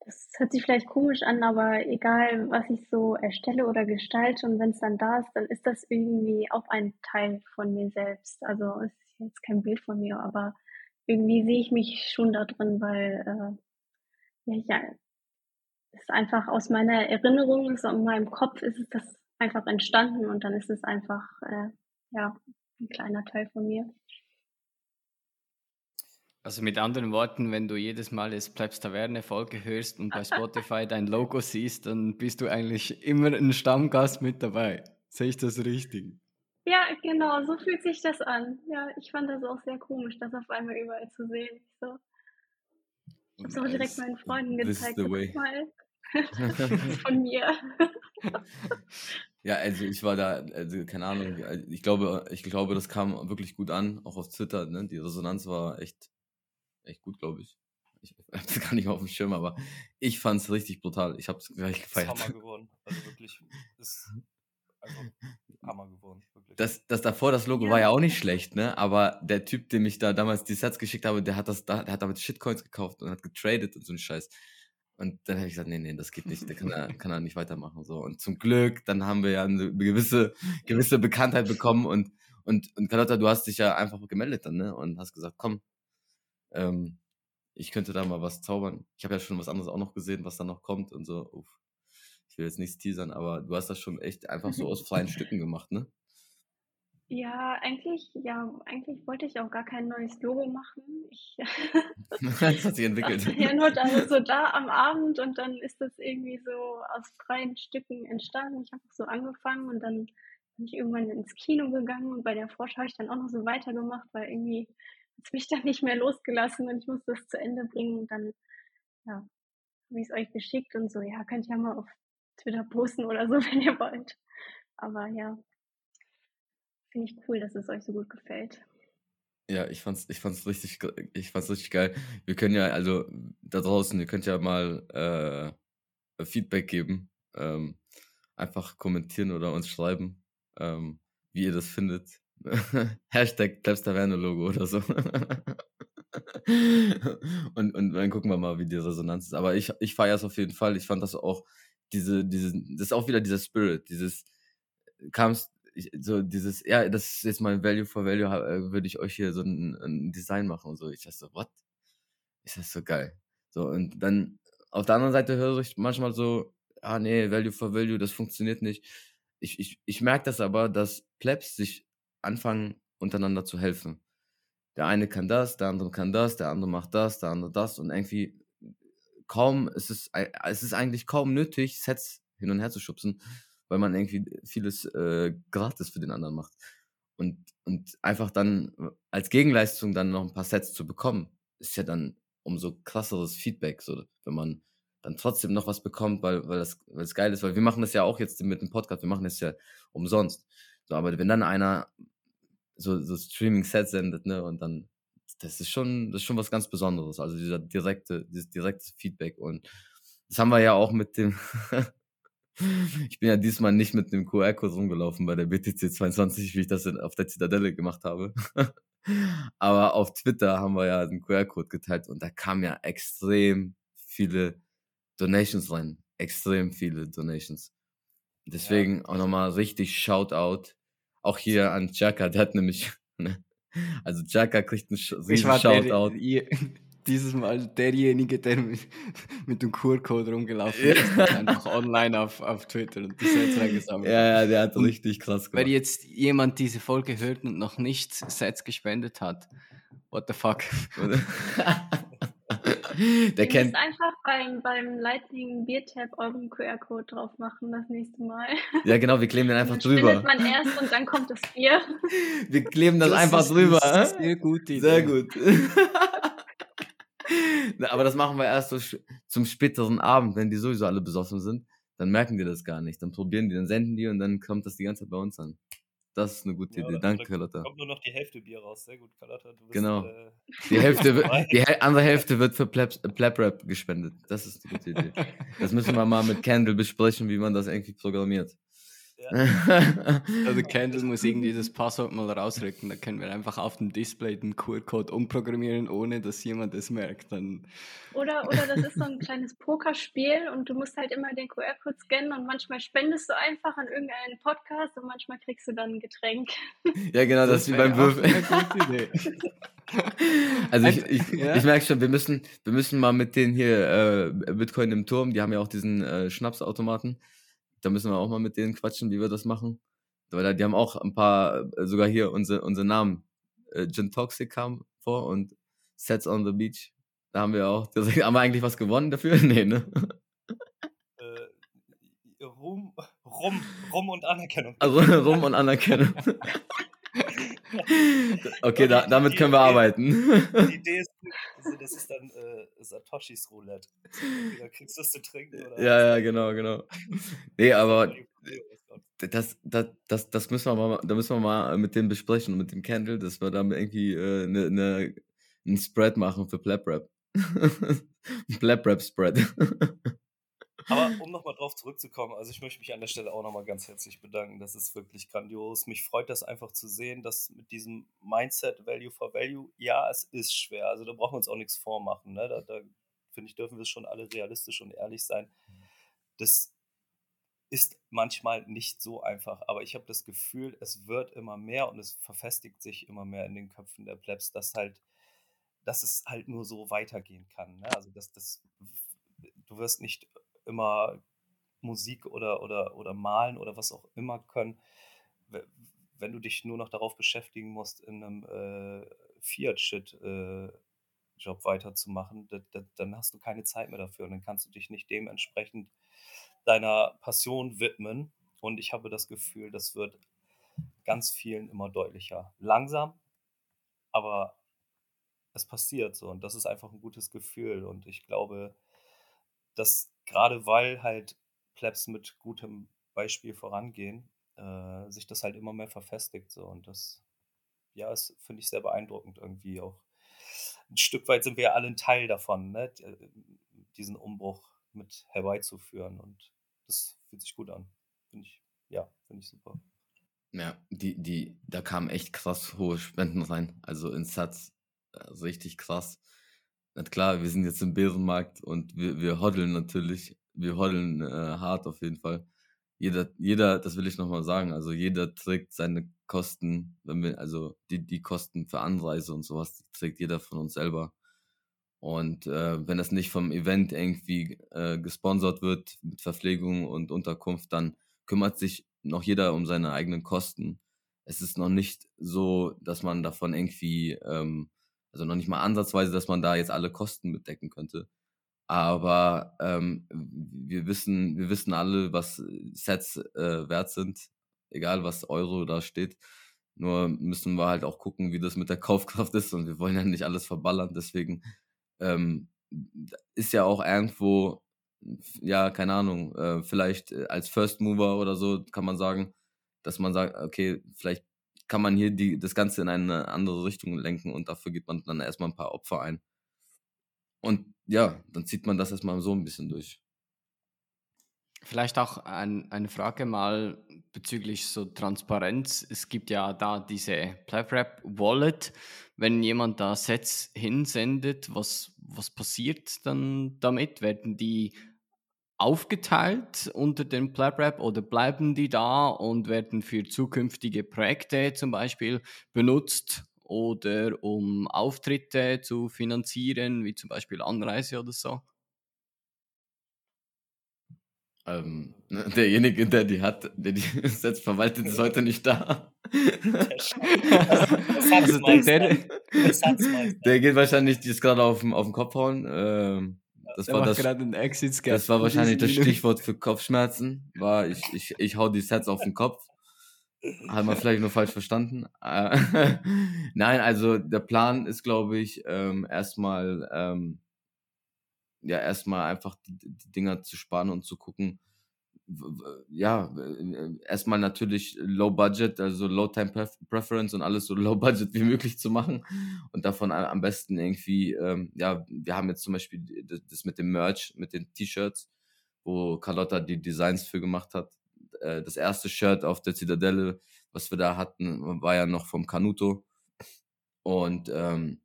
das hört sich vielleicht komisch an, aber egal, was ich so erstelle oder gestalte und wenn es dann da ist, dann ist das irgendwie auch ein Teil von mir selbst. Also ist jetzt kein Bild von mir, aber irgendwie sehe ich mich schon da drin, weil äh, ja, ja, ist einfach aus meiner Erinnerung, ist in meinem Kopf, ist es das einfach entstanden und dann ist es einfach äh, ja, ein kleiner Teil von mir. Also mit anderen Worten, wenn du jedes Mal das Plebs Taverne Folge hörst und bei Spotify dein Logo siehst, dann bist du eigentlich immer ein Stammgast mit dabei. Sehe ich das richtig? Ja, genau, so fühlt sich das an. Ja, ich fand das auch sehr komisch, das auf einmal überall zu sehen. So. Ich hab's auch direkt meinen Freunden gezeigt. Guck mal. Von mir. Ja, also ich war da, also keine Ahnung, ich glaube, ich glaube, das kam wirklich gut an, auch auf Twitter, ne? Die Resonanz war echt, echt gut, glaube ich. Ich hab's gar nicht auf dem Schirm, aber ich fand's richtig brutal. Ich hab's gleich gefeiert. Das ist Hammer geworden. Also wirklich, ist einfach Hammer geworden. Wirklich. Das, das davor, das Logo ja. war ja auch nicht schlecht, ne? Aber der Typ, dem ich da damals die Sets geschickt habe, der hat das, der hat damit Shitcoins gekauft und hat getradet und so einen Scheiß. Und dann habe ich gesagt, nee, nee, das geht nicht, der kann er, kann er nicht weitermachen. So. Und zum Glück, dann haben wir ja eine gewisse, gewisse Bekanntheit bekommen und, und, und Carlotta, du hast dich ja einfach gemeldet dann, ne? Und hast gesagt, komm, ähm, ich könnte da mal was zaubern. Ich habe ja schon was anderes auch noch gesehen, was da noch kommt und so. Uff. ich will jetzt nichts teasern, aber du hast das schon echt einfach so aus freien Stücken gemacht, ne? Ja, eigentlich, ja, eigentlich wollte ich auch gar kein neues Logo machen. Ich, das hat sich entwickelt. Ja, nur also so da am Abend und dann ist das irgendwie so aus freien Stücken entstanden. Ich habe so angefangen und dann bin ich irgendwann ins Kino gegangen und bei der Frosch habe ich dann auch noch so weitergemacht, weil irgendwie hat es mich dann nicht mehr losgelassen und ich musste das zu Ende bringen und dann, ja, habe ich es euch geschickt und so, ja, könnt ihr ja mal auf Twitter posten oder so, wenn ihr wollt. Aber ja. Finde ich cool, dass es euch so gut gefällt. Ja, ich fand's, ich fand's richtig, ich fand's richtig geil. Wir können ja, also da draußen, ihr könnt ja mal äh, Feedback geben. Ähm, einfach kommentieren oder uns schreiben, ähm, wie ihr das findet. Hashtag Klebs-Taverne-Logo oder so. und, und dann gucken wir mal, wie die Resonanz ist. Aber ich, ich feiere es auf jeden Fall. Ich fand das auch, diese, diese, das ist auch wieder dieser Spirit, dieses kamst. Ich, so dieses, ja, das ist jetzt mein Value for Value, äh, würde ich euch hier so ein, ein Design machen und so. Ich dachte so, what? Ist das so geil? So, und dann auf der anderen Seite höre ich manchmal so, ah nee, Value for Value, das funktioniert nicht. Ich, ich, ich merke das aber, dass Plebs sich anfangen, untereinander zu helfen. Der eine kann das, der andere kann das, der andere macht das, der andere das und irgendwie kaum, es ist, es ist eigentlich kaum nötig, Sets hin und her zu schubsen, weil man irgendwie vieles äh, gratis für den anderen macht. Und, und einfach dann als Gegenleistung dann noch ein paar Sets zu bekommen, ist ja dann umso krasseres Feedback, so, wenn man dann trotzdem noch was bekommt, weil, weil das, weil es geil ist, weil wir machen das ja auch jetzt mit dem Podcast, wir machen das ja umsonst. So, aber wenn dann einer so, so Streaming-Sets sendet, ne, und dann, das ist schon, das ist schon was ganz Besonderes, also dieser direkte, dieses direkte Feedback und das haben wir ja auch mit dem, ich bin ja diesmal nicht mit einem Q R-Code rumgelaufen bei der B T C zweiundzwanzig, wie ich das auf der Zitadelle gemacht habe. Aber auf Twitter haben wir ja einen Q R-Code geteilt und da kamen ja extrem viele Donations rein. Extrem viele Donations. Deswegen ja. Auch nochmal richtig Shoutout. Auch hier an Chaka, der hat nämlich, also Chaka kriegt einen riesen Shoutout. Der, dieses Mal derjenige, der mit, mit dem Q R-Code rumgelaufen ist, ja. Einfach online auf, auf Twitter und die Sets reingesammelt. Ja, ja, der hat und richtig krass gemacht. Wenn jetzt jemand diese Folge hört und noch nicht Sets gespendet hat, what the fuck? Der kennt. Ihr müsst einfach beim, beim Lightning Beer Tab euren Q R-Code drauf machen das nächste Mal. Ja, genau, wir kleben den einfach dann drüber. Dann man erst und dann kommt das Bier. Wir kleben das, das einfach ist, drüber. Das ist eine gute Idee. Sehr gut. Aber das machen wir erst so zum späteren Abend, wenn die sowieso alle besoffen sind, dann merken die das gar nicht. Dann probieren die, dann senden die und dann kommt das die ganze Zeit bei uns an. Das ist eine gute ja, Idee. Danke, Carlotta. Kommt nur noch die Hälfte Bier raus. Sehr gut, Carlotta. Du bist, genau. Äh, die Hälfte, die Häl- andere Hälfte wird für Pleb Rap gespendet. Das ist eine gute Idee. Das müssen wir mal mit Candle besprechen, wie man das irgendwie programmiert. Ja. Also Candle muss irgendwie das Passwort mal rausrücken, da können wir einfach auf dem Display den Q R-Code umprogrammieren, ohne dass jemand es merkt. Dann oder, oder das ist so ein kleines Pokerspiel und du musst halt immer den Q R-Code scannen und manchmal spendest du einfach an irgendeinen Podcast und manchmal kriegst du dann ein Getränk. Ja genau, das, das ist wie beim Würfeln. Also ich, ich, ja. ich merke schon, wir müssen, wir müssen mal mit denen hier äh, Bitcoin im Turm, die haben ja auch diesen äh, Schnapsautomaten. Da müssen wir auch mal mit denen quatschen, wie wir das machen. Weil die haben auch ein paar, sogar hier unsere, unsere Namen. Gin Toxic kam vor und Sets on the Beach. Da haben wir auch, das, haben wir eigentlich was gewonnen dafür? Nee, ne? Äh, Ruhm, Rum, Rum und Anerkennung. Also, Rum und Anerkennung. Okay, da, damit können wir Idee, arbeiten. Die Idee ist, also das ist dann äh, Satoshis Roulette. Da kriegst du das zu trinken, oder? Ja, ja, genau, genau. Nee, aber das, das, das, das müssen wir mal, da müssen wir mal mit dem besprechen und mit dem Candle, dass wir da irgendwie äh, ne, ne, einen Spread machen für Pleb Rap. Pleb Rap Spread. Aber um nochmal drauf zurückzukommen, also ich möchte mich an der Stelle auch nochmal ganz herzlich bedanken, das ist wirklich grandios. Mich freut das einfach zu sehen, dass mit diesem Mindset Value for Value, ja, es ist schwer, also da brauchen wir uns auch nichts vormachen, ne? Da, da finde ich, dürfen wir schon alle realistisch und ehrlich sein. Das ist manchmal nicht so einfach, aber ich habe das Gefühl, es wird immer mehr und es verfestigt sich immer mehr in den Köpfen der Plebs, dass halt, dass es halt nur so weitergehen kann, ne? Also dass das, du wirst nicht immer Musik oder, oder, oder Malen oder was auch immer können, w- wenn du dich nur noch darauf beschäftigen musst, in einem äh, Fiat-Shit-Job weiterzumachen, da- da- dann hast du keine Zeit mehr dafür und dann kannst du dich nicht dementsprechend deiner Passion widmen. Und ich habe das Gefühl, das wird ganz vielen immer deutlicher. Langsam, aber es passiert so und das ist einfach ein gutes Gefühl und ich glaube, dass gerade weil halt Plebs mit gutem Beispiel vorangehen, äh, sich das halt immer mehr verfestigt so und das, ja, ist, finde ich, sehr beeindruckend irgendwie auch. Ein Stück weit sind wir ja alle ein Teil davon, ne? D- äh, diesen Umbruch mit herbeizuführen und das fühlt sich gut an, finde ich, ja, finde ich super. Ja, die, die, da kamen echt krass hohe Spenden rein. Also in Satz, also richtig krass. Na klar, wir sind jetzt im Bärenmarkt und wir, wir hoddeln natürlich. Wir hoddeln äh, hart auf jeden Fall. Jeder, jeder, das will ich nochmal sagen, also jeder trägt seine Kosten, wenn wir, also die, die Kosten für Anreise und sowas, die trägt jeder von uns selber. Und äh, wenn das nicht vom Event irgendwie äh, gesponsert wird mit Verpflegung und Unterkunft, dann kümmert sich noch jeder um seine eigenen Kosten. Es ist noch nicht so, dass man davon irgendwie, ähm, also noch nicht mal ansatzweise, dass man da jetzt alle Kosten mitdecken könnte. Aber ähm, wir wissen, wir wissen alle, was Sets äh, wert sind, egal was Euro da steht. Nur müssen wir halt auch gucken, wie das mit der Kaufkraft ist und wir wollen ja nicht alles verballern. Deswegen ähm, ist ja auch irgendwo, ja, keine Ahnung, äh, vielleicht äh, als First Mover oder so kann man sagen, dass man sagt, okay, vielleicht kann man hier die, das Ganze in eine andere Richtung lenken und dafür gibt man dann erstmal ein paar Opfer ein. Und ja, dann zieht man das erstmal so ein bisschen durch. Vielleicht auch ein, eine Frage mal bezüglich so Transparenz. Es gibt ja da diese PlepRap-Wallet. Wenn jemand da Sets hinsendet, was, was passiert dann damit? Werden die aufgeteilt unter den PlepRap oder bleiben die da und werden für zukünftige Projekte zum Beispiel benutzt oder um Auftritte zu finanzieren, wie zum Beispiel Anreise oder so? Ähm, ne, derjenige, der die hat, der die Sets verwaltet, ist heute nicht da. Der Schatz, das, das Also der, Schatzmeister, der, der Schatzmeister. der geht wahrscheinlich jetzt gerade auf den auf den Kopf hauen. Ähm, das der war macht das gerade einen Exit-Scan. Das war in wahrscheinlich diesem das Minute. Stichwort für Kopfschmerzen. War ich, ich, ich hau die Sets auf den Kopf. Hat man vielleicht nur falsch verstanden. Äh, Nein, also der Plan ist, glaube ich, ähm, erstmal, ähm, ja, erstmal einfach die, die Dinger zu sparen und zu gucken. w- w- Ja, äh, erstmal natürlich Low Budget, also Low Time Pref- Preference und alles so Low Budget wie möglich zu machen und davon a- am besten irgendwie, ähm, ja, wir haben jetzt zum Beispiel d- d- das mit dem Merch, mit den T-Shirts, wo Carlotta die Designs für gemacht hat. Äh, Das erste Shirt auf der Zitadelle, was wir da hatten, war ja noch vom Canuto und ähm,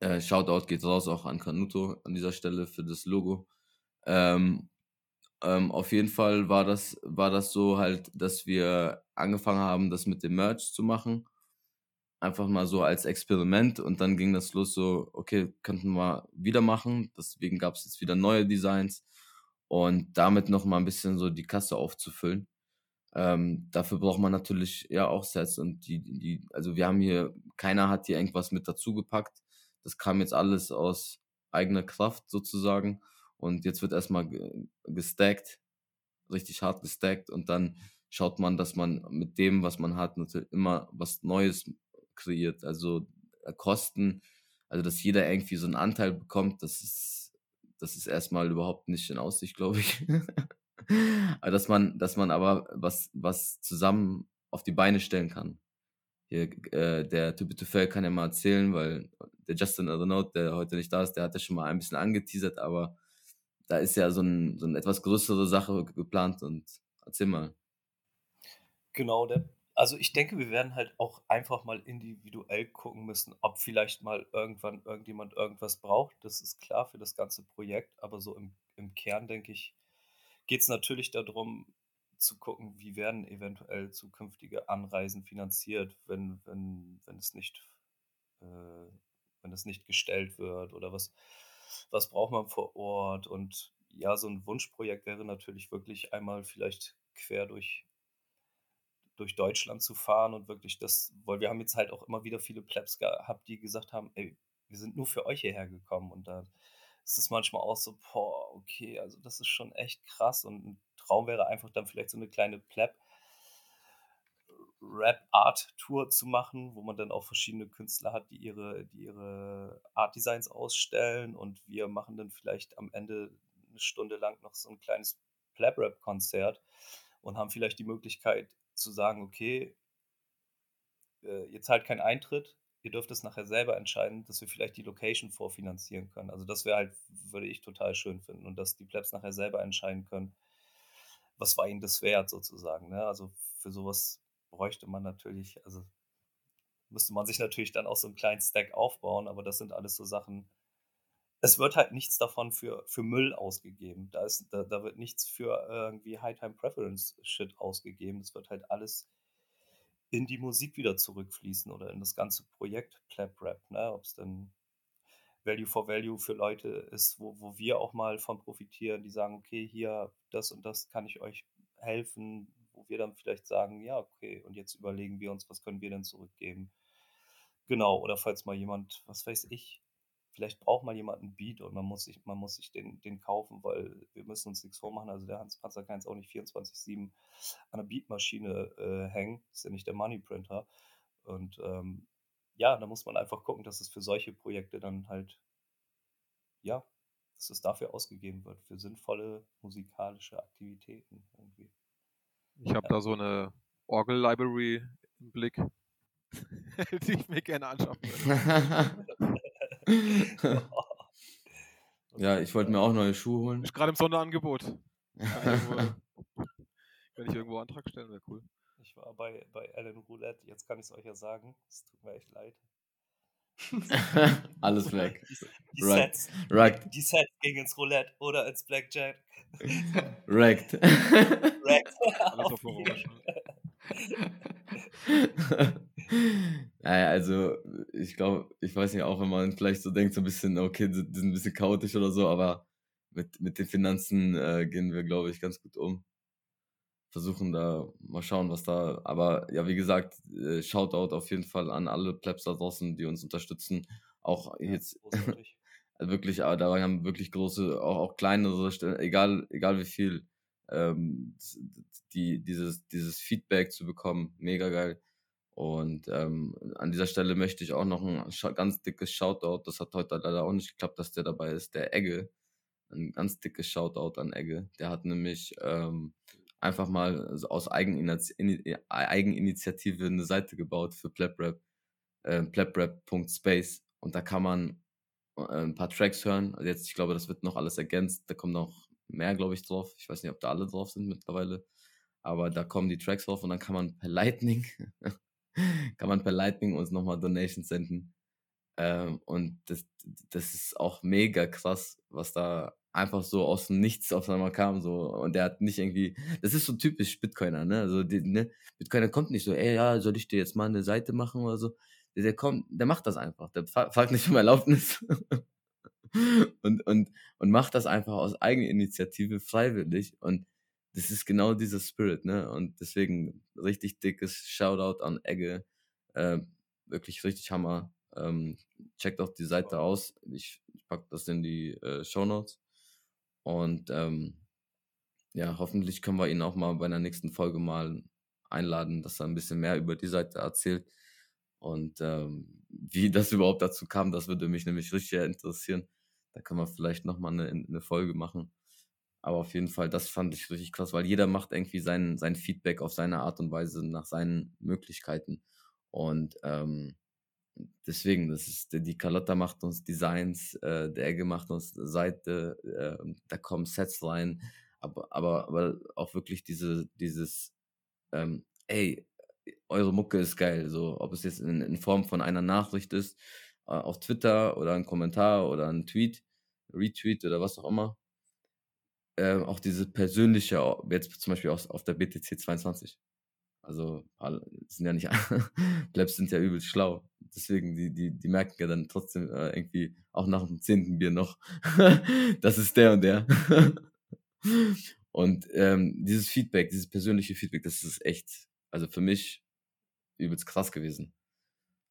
äh, Shoutout geht raus auch an Canuto an dieser Stelle für das Logo. Ähm, ähm, Auf jeden Fall war das, war das so halt, dass wir angefangen haben, das mit dem Merch zu machen. Einfach mal so als Experiment und dann ging das los so, okay, könnten wir wieder machen. Deswegen gab es jetzt wieder neue Designs und damit nochmal ein bisschen so die Kasse aufzufüllen. Ähm, dafür braucht man natürlich ja auch Sets und die, die, also wir haben hier, keiner hat hier irgendwas mit dazu gepackt. Das kam jetzt alles aus eigener Kraft sozusagen und jetzt wird erstmal ge- gestackt, richtig hart gestackt und dann schaut man, dass man mit dem, was man hat, natürlich immer was Neues kreiert. Also äh, Kosten, also dass jeder irgendwie so einen Anteil bekommt, das ist, das ist erstmal überhaupt nicht in Aussicht, glaube ich. Aber dass man, dass man aber was, was zusammen auf die Beine stellen kann. Hier, äh, der Typ to Fail kann ja mal erzählen, weil der Justin Arnaud, der heute nicht da ist, der hat ja schon mal ein bisschen angeteasert, aber da ist ja so, ein, so eine etwas größere Sache ge- geplant und erzähl mal. Genau, der, also ich denke, wir werden halt auch einfach mal individuell gucken müssen, ob vielleicht mal irgendwann irgendjemand irgendwas braucht. Das ist klar für das ganze Projekt, aber so im, im Kern, denke ich, geht es natürlich darum, zu gucken, wie werden eventuell zukünftige Anreisen finanziert, wenn, wenn, wenn es nicht, äh, wenn es nicht gestellt wird oder was, was braucht man vor Ort und Ja, so ein Wunschprojekt wäre natürlich wirklich einmal vielleicht quer durch, durch Deutschland zu fahren und wirklich das, weil wir haben jetzt halt auch immer wieder viele Plebs gehabt, die gesagt haben, ey, wir sind nur für euch hierher gekommen. Und da ist es manchmal auch so, boah, okay, also das ist schon echt krass. Und ein Traum wäre einfach dann vielleicht so eine kleine Pleb, Rap-Art-Tour zu machen, wo man dann auch verschiedene Künstler hat, die ihre, die ihre Art-Designs ausstellen und wir machen dann vielleicht am Ende eine Stunde lang noch so ein kleines Plap-Rap-Konzert und haben vielleicht die Möglichkeit zu sagen, okay, äh, ihr zahlt keinen Eintritt, ihr dürft es nachher selber entscheiden, dass wir vielleicht die Location vorfinanzieren können. Also das wäre halt, würde ich total schön finden und dass die Plebs nachher selber entscheiden können, was war ihnen das wert sozusagen. Ne? Also für sowas bräuchte man natürlich, also müsste man sich natürlich dann auch so einen kleinen Stack aufbauen, aber das sind alles so Sachen. Es wird halt nichts davon für, für Müll ausgegeben. Da, ist, da, da wird nichts für irgendwie High-Time-Preference-Shit ausgegeben. Es wird halt alles in die Musik wieder zurückfließen oder in das ganze Projekt Plap-Rap, ne? Ob es dann Value for Value für Leute ist, wo, wo wir auch mal von profitieren, die sagen, okay, hier, das und das kann ich euch helfen, wo wir dann vielleicht sagen, ja, okay, und jetzt überlegen wir uns, was können wir denn zurückgeben? Genau, oder falls mal jemand, was weiß ich, vielleicht braucht mal jemand einen Beat und man muss sich, man muss sich den, den kaufen, weil wir müssen uns nichts vormachen. Also der Hans Panzer kann jetzt auch nicht vierundzwanzig sieben an der Beatmaschine äh, hängen, ist ja nicht der Moneyprinter. Und ähm, ja, da muss man einfach gucken, dass es für solche Projekte dann halt, ja, dass es dafür ausgegeben wird, für sinnvolle musikalische Aktivitäten irgendwie. Ich habe ja da so eine Orgel-Library im Blick, die ich mir gerne anschaffen würde. Ja, ich wollte mir auch neue Schuhe holen. Ist gerade im Sonderangebot. Irgendwo, wenn ich irgendwo Antrag stellen, wäre cool. Ich war bei, bei Ellen Roulette, jetzt kann ich es euch ja sagen. Es tut mir echt leid. Alles weg. Die, die, right. Sets, right. die Sets gingen ins Roulette oder ins Blackjack. Wrecked. Wrecked. Alles auf Orange. Naja, also ich glaube, ich weiß nicht, auch wenn man vielleicht so denkt, so ein bisschen, okay, die sind ein bisschen chaotisch oder so, aber mit, mit den Finanzen äh, gehen wir, glaube ich, ganz gut um. Versuchen da, mal schauen, was da, aber ja, wie gesagt, äh, Shoutout auf jeden Fall an alle Plebs da draußen, die uns unterstützen, auch ja, jetzt wirklich, aber da haben wirklich große, auch, auch kleinere Stellen, egal, egal wie viel, ähm, die, dieses, dieses Feedback zu bekommen, mega geil. Und ähm, an dieser Stelle möchte ich auch noch ein scha- ganz dickes Shoutout, das hat heute leider auch nicht geklappt, dass der dabei ist, der Egge, ein ganz dickes Shoutout an Egge, der hat nämlich ähm, einfach mal aus Eigeniniti- Eigeninitiative eine Seite gebaut für PlebRap, äh, plebrap.space und da kann man äh, ein paar Tracks hören, also jetzt, ich glaube, das wird noch alles ergänzt, da kommen noch mehr, glaube ich, drauf, ich weiß nicht, ob da alle drauf sind mittlerweile, aber da kommen die Tracks drauf und dann kann man per Lightning kann man per Lightning uns nochmal Donations senden. Ähm, und das, das ist auch mega krass, was da einfach so aus dem Nichts auf einmal kam. So. Und der hat nicht irgendwie, das ist so typisch Bitcoiner, ne? Also die, ne? Bitcoiner kommt nicht so, ey, ja, soll ich dir jetzt mal eine Seite machen oder so? Der, der kommt, der macht das einfach. Der fragt nicht um Erlaubnis. und, und, und macht das einfach aus eigener Initiative freiwillig. Und das ist genau dieser Spirit, ne? Und deswegen richtig dickes Shoutout an Egge. Äh, wirklich richtig Hammer. Ähm, checkt auch die Seite aus. Ich, ich pack das in die äh, Shownotes. Und ähm, ja, hoffentlich können wir ihn auch mal bei der nächsten Folge mal einladen, dass er ein bisschen mehr über die Seite erzählt. Und ähm, wie das überhaupt dazu kam, das würde mich nämlich richtig interessieren. Da können wir vielleicht nochmal eine, eine Folge machen. Aber auf jeden Fall, das fand ich richtig krass, weil jeder macht irgendwie sein, sein Feedback auf seine Art und Weise nach seinen Möglichkeiten. Und ähm, deswegen, das ist, die Carlotta macht uns Designs, äh, der Egge macht uns Seite, äh, da kommen Sets rein, aber, aber, aber auch wirklich diese, dieses, ähm, ey, eure Mucke ist geil, so, ob es jetzt in, in Form von einer Nachricht ist, äh, auf Twitter oder ein Kommentar oder ein Tweet, Retweet oder was auch immer. Äh, auch diese persönliche, jetzt zum Beispiel auf, auf der B T C zweiundzwanzig. Also, sind ja nicht, Plebs sind ja übelst schlau. deswegen, die, die, die merken ja dann trotzdem äh, irgendwie auch nach dem zehnten Bier noch, das ist der und der. Und ähm, dieses Feedback, dieses persönliche Feedback, das ist echt, also für mich übelst krass gewesen.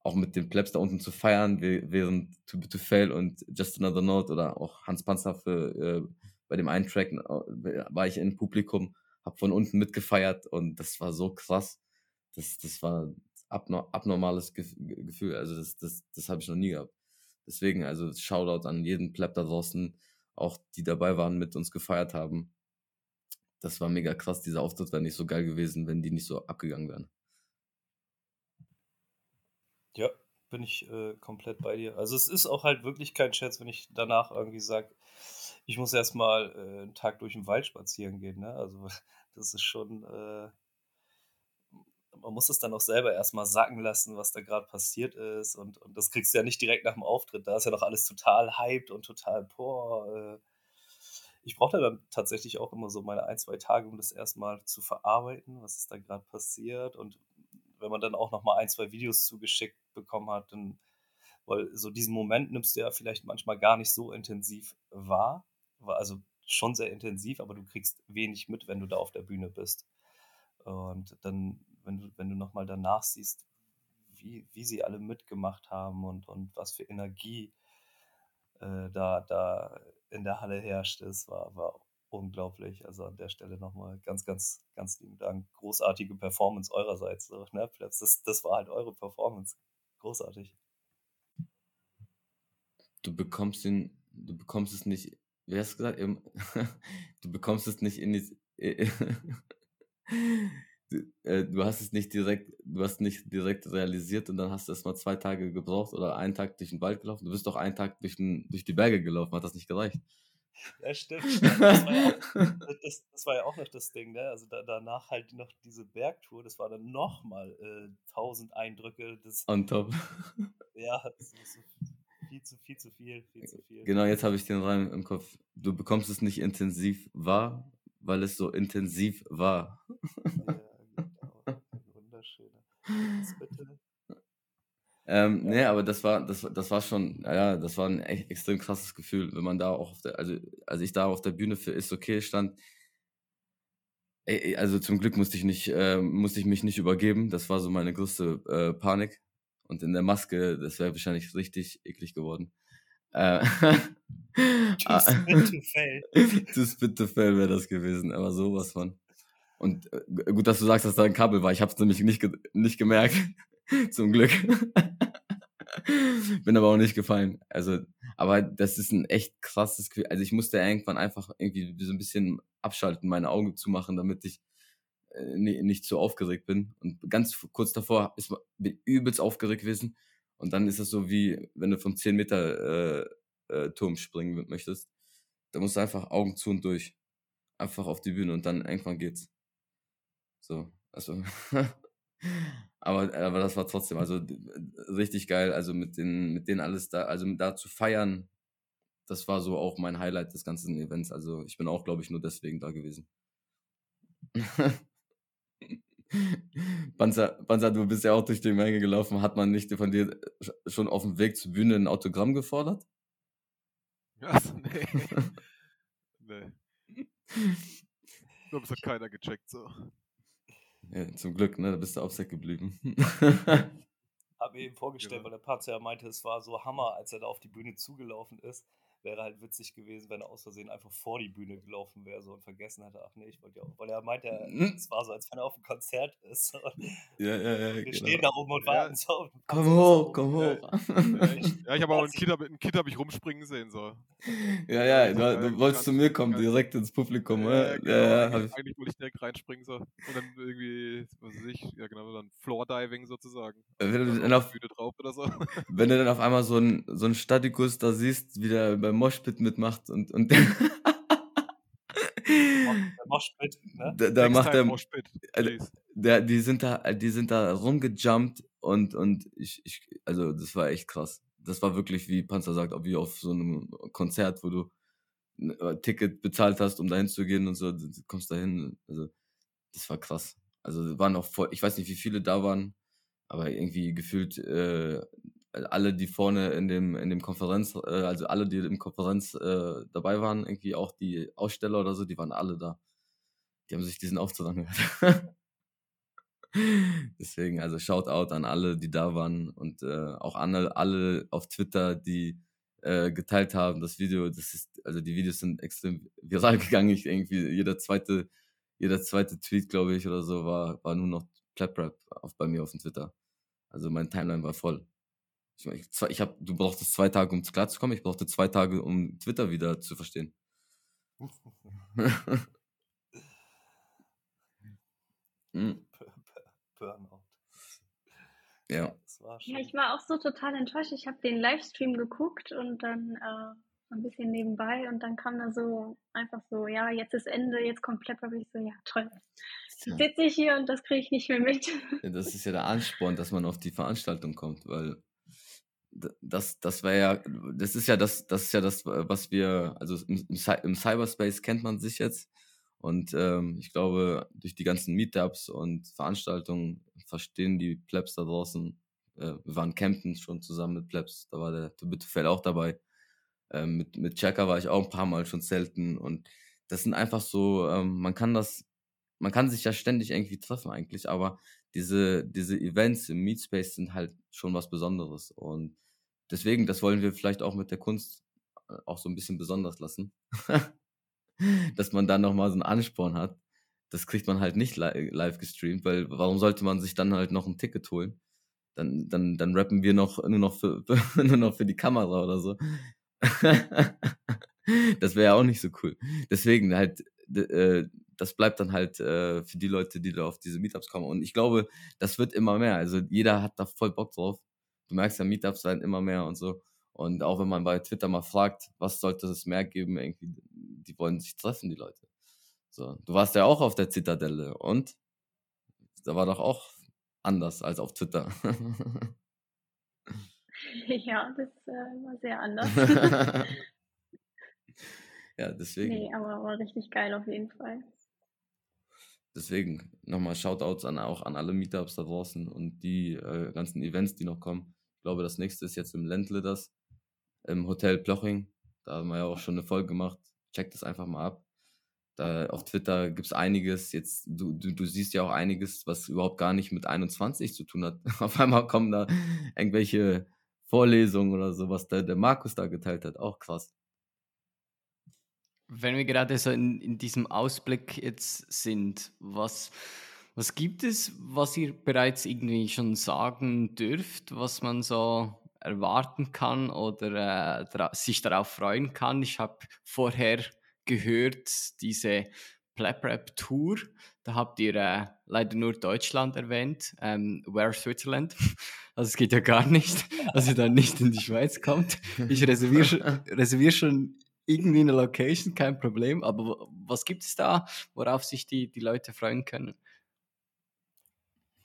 Auch mit den Plebs da unten zu feiern, während Too Big to Fail und Just Another Note oder auch Hans Panzer für, äh, bei dem einen Track war ich im Publikum, hab von unten mitgefeiert und das war so krass. Das, das war abno- abnormales Ge- Gefühl, also das, das, das habe ich noch nie gehabt. Deswegen, also Shoutout an jeden Pleb da draußen, auch die dabei waren, mit uns gefeiert haben. Das war mega krass, dieser Auftritt wäre nicht so geil gewesen, wenn die nicht so abgegangen wären. Ja, bin ich äh, komplett bei dir. Also es ist auch halt wirklich kein Scherz, wenn ich danach irgendwie sage, ich muss erstmal äh, einen Tag durch den Wald spazieren gehen. Ne? Also das ist schon, äh, man muss es dann auch selber erstmal sacken lassen, was da gerade passiert ist. Und, und das kriegst du ja nicht direkt nach dem Auftritt. Da ist ja noch alles total hyped und total, boah. Äh, ich brauche da dann tatsächlich auch immer so meine ein, zwei Tage, um das erstmal zu verarbeiten, was ist da gerade passiert. Und wenn man dann auch nochmal ein, zwei Videos zugeschickt bekommen hat, dann, weil so diesen Moment nimmst du ja vielleicht manchmal gar nicht so intensiv wahr, also schon sehr intensiv, aber du kriegst wenig mit, wenn du da auf der Bühne bist. Und dann, wenn du, wenn du nochmal danach siehst, wie, wie sie alle mitgemacht haben und, und was für Energie äh, da, da in der Halle herrscht, ist, war, war unglaublich. Also an der Stelle nochmal ganz, ganz, ganz lieben Dank. Großartige Performance eurerseits. So, ne? Das, das war halt eure Performance. Großartig. Du bekommst den, du bekommst es nicht, wie hast du gesagt? Du bekommst es nicht in die, du, äh, du hast es nicht direkt, du hast nicht direkt realisiert und dann hast du erstmal zwei Tage gebraucht oder einen Tag durch den Wald gelaufen. Du bist doch einen Tag durch, den, durch die Berge gelaufen, hat das nicht gereicht. Ja, stimmt. Das war ja auch, das, das war ja auch noch das Ding, ne? Also da, danach halt noch diese Bergtour, das war dann nochmal tausend äh, Eindrücke. Das, On top. Ja, das ist viel zu viel, zu viel, viel zu viel. Genau, jetzt habe ich den Reim im Kopf. Du bekommst es nicht intensiv wahr, weil es so intensiv war. Ja, genau. Wunderschön. Das bitte. Ähm, nee, aber das war, das, das war schon, ja, das war ein echt extrem krasses Gefühl, wenn man da auch auf der, also als ich da auf der Bühne für Ist okay stand, ey, also zum Glück musste ich nicht, äh, musste ich mich nicht übergeben, das war so meine größte äh, Panik und in der Maske, das wäre wahrscheinlich richtig eklig geworden. Äh, to spit to fail. To spit to fail wäre das gewesen, aber sowas von. Und äh, gut, dass du sagst, dass da ein Kabel war, ich hab's nämlich nicht, ge- nicht gemerkt. Zum Glück. Bin aber auch nicht gefallen. Also, aber das ist ein echt krasses Gefühl. Also ich musste irgendwann einfach irgendwie so ein bisschen abschalten, meine Augen zumachen, damit ich äh, nicht zu aufgeregt bin. Und ganz kurz davor ist, bin ich übelst aufgeregt gewesen. Und dann ist es so wie, wenn du vom zehn Meter äh, äh, Turm springen möchtest. Da musst du einfach Augen zu und durch. Einfach auf die Bühne und dann irgendwann geht's. So, also... Aber, aber das war trotzdem, also richtig geil, also mit den, mit denen alles da, also da zu feiern, das war so auch mein Highlight des ganzen Events, also ich bin auch, glaube ich, nur deswegen da gewesen. Panzer, Panzer, du bist ja auch durch die Menge gelaufen, hat man nicht von dir schon auf dem Weg zur Bühne ein Autogramm gefordert? Also, nee. nee. Ich glaube, es hat keiner gecheckt, so. Ja, zum Glück, ne? Da bist du auf Sack geblieben. Hab mir eben vorgestellt, ja. Weil der Panzer ja meinte, es war so Hammer, als er da auf die Bühne zugelaufen ist. Wäre halt witzig gewesen, wenn er aus Versehen einfach vor die Bühne gelaufen wäre so und vergessen hätte, ach nee, ich wollte ja auch. Weil er meinte, hm? Es war so, als wenn er auf einem Konzert ist. Ja, ja, ja. Wir genau. Stehen da oben und warten ja. So. Komm hoch, komm hoch. Ja, ich, ja, ich habe auch einen Kid, einen Kid habe ich rumspringen sehen, so. Ja, ja, du, du wolltest zu mir kommen, direkt ins Publikum, oder? Ja, genau. ja, ja, Eigentlich ich... wollte ich direkt reinspringen, so. Und dann irgendwie, was weiß ich, ja genau, dann Floor-Diving sozusagen. Wenn du dann auf, auf Bühne drauf oder so. Wenn du dann auf einmal so einen so einen Statikus da siehst, wie der beim Moshpit mitmacht und, und der Moshpit, ne? Da, da macht der Moshpit, äh, der, die sind da, die sind da rumgejumpt und, und ich, ich, also das war echt krass. Das war wirklich, wie Panzer sagt, auch wie auf so einem Konzert, wo du ein Ticket bezahlt hast, um dahin zu gehen und so, du kommst dahin. Also das war krass. Also waren auch voll, ich weiß nicht, wie viele da waren, Aber irgendwie gefühlt äh, alle, die vorne in dem in dem Konferenz, äh, also alle, die im Konferenz äh, dabei waren, irgendwie auch die Aussteller oder so, die waren alle da. Die haben sich diesen Aufzug angehört. Deswegen, also Shoutout an alle, die da waren, und äh, auch an alle auf Twitter, die äh, geteilt haben, das Video. Das ist, also die Videos sind extrem viral gegangen. Ich irgendwie jeder zweite, jeder zweite Tweet, glaube ich, oder so, war, war nur noch Plap-Rap auf, bei mir auf dem Twitter. Also mein Timeline war voll. Ich meine, ich, ich hab, du brauchtest zwei Tage, um klarzukommen. Ich brauchte zwei Tage, um Twitter wieder zu verstehen. hm. Burnout. Ja. Das war schön. Ja, ich war auch so total enttäuscht. Ich habe den Livestream geguckt und dann äh, ein bisschen nebenbei, und dann kam da so einfach so, ja, jetzt ist Ende, jetzt kommt Plap. Ich so, ja, toll. Jetzt sitze ich hier und das kriege ich nicht mehr mit. Ja, das ist ja der Ansporn, dass man auf die Veranstaltung kommt, weil das, das wäre ja, das ist ja das, das ist ja das, was wir, also im, im Cyberspace kennt man sich jetzt. Und ähm, ich glaube, durch die ganzen Meetups und Veranstaltungen verstehen die Plebs da draußen. Äh, wir waren campen schon zusammen mit Plebs, da war der Tobitufell auch dabei. Ähm, mit mit Checker war ich auch ein paar Mal schon zelten. Und das sind einfach so, ähm, man kann das, man kann sich ja ständig irgendwie treffen eigentlich, aber diese diese Events im Meetspace sind halt schon was Besonderes. Und deswegen, das wollen wir vielleicht auch mit der Kunst auch so ein bisschen besonders lassen. Dass man dann nochmal so einen Ansporn hat. Das kriegt man halt nicht live gestreamt, weil warum sollte man sich dann halt noch ein Ticket holen? Dann, dann, dann rappen wir noch, nur noch für, nur noch für die Kamera oder so. Das wäre ja auch nicht so cool. Deswegen halt, äh, das bleibt dann halt äh, für die Leute, die da auf diese Meetups kommen. Und ich glaube, das wird immer mehr. Also jeder hat da voll Bock drauf. Du merkst ja, Meetups werden immer mehr und so. Und auch wenn man bei Twitter mal fragt, was sollte es mehr geben, irgendwie, die wollen sich treffen, die Leute. So, du warst ja auch auf der Zitadelle, und da war doch auch anders als auf Twitter. Ja, das äh, war sehr anders. Ja, deswegen. Nee, aber war richtig geil auf jeden Fall. Deswegen nochmal Shoutouts an, auch an alle Meetups da draußen und die äh, ganzen Events, die noch kommen. Ich glaube, das nächste ist jetzt im Ländle das, im Hotel Ploching. Da haben wir ja auch schon eine Folge gemacht. Checkt das einfach mal ab. Da auf Twitter gibt's einiges. Jetzt, du, du, du siehst ja auch einiges, was überhaupt gar nicht mit einundzwanzig zu tun hat. Auf einmal kommen da irgendwelche Vorlesungen oder so, was der, der Markus da geteilt hat. Auch krass. Wenn wir gerade so in, in diesem Ausblick jetzt sind, was, was gibt es, was ihr bereits irgendwie schon sagen dürft, was man so erwarten kann oder äh, dra- sich darauf freuen kann? Ich habe vorher gehört, diese Plap-Rap-Tour, da habt ihr äh, leider nur Deutschland erwähnt, ähm, where Switzerland, also es geht ja gar nicht, dass ihr dann nicht in die Schweiz kommt. Ich reserviere reservier schon irgendwie eine Location, kein Problem, aber was gibt es da, worauf sich die, die Leute freuen können?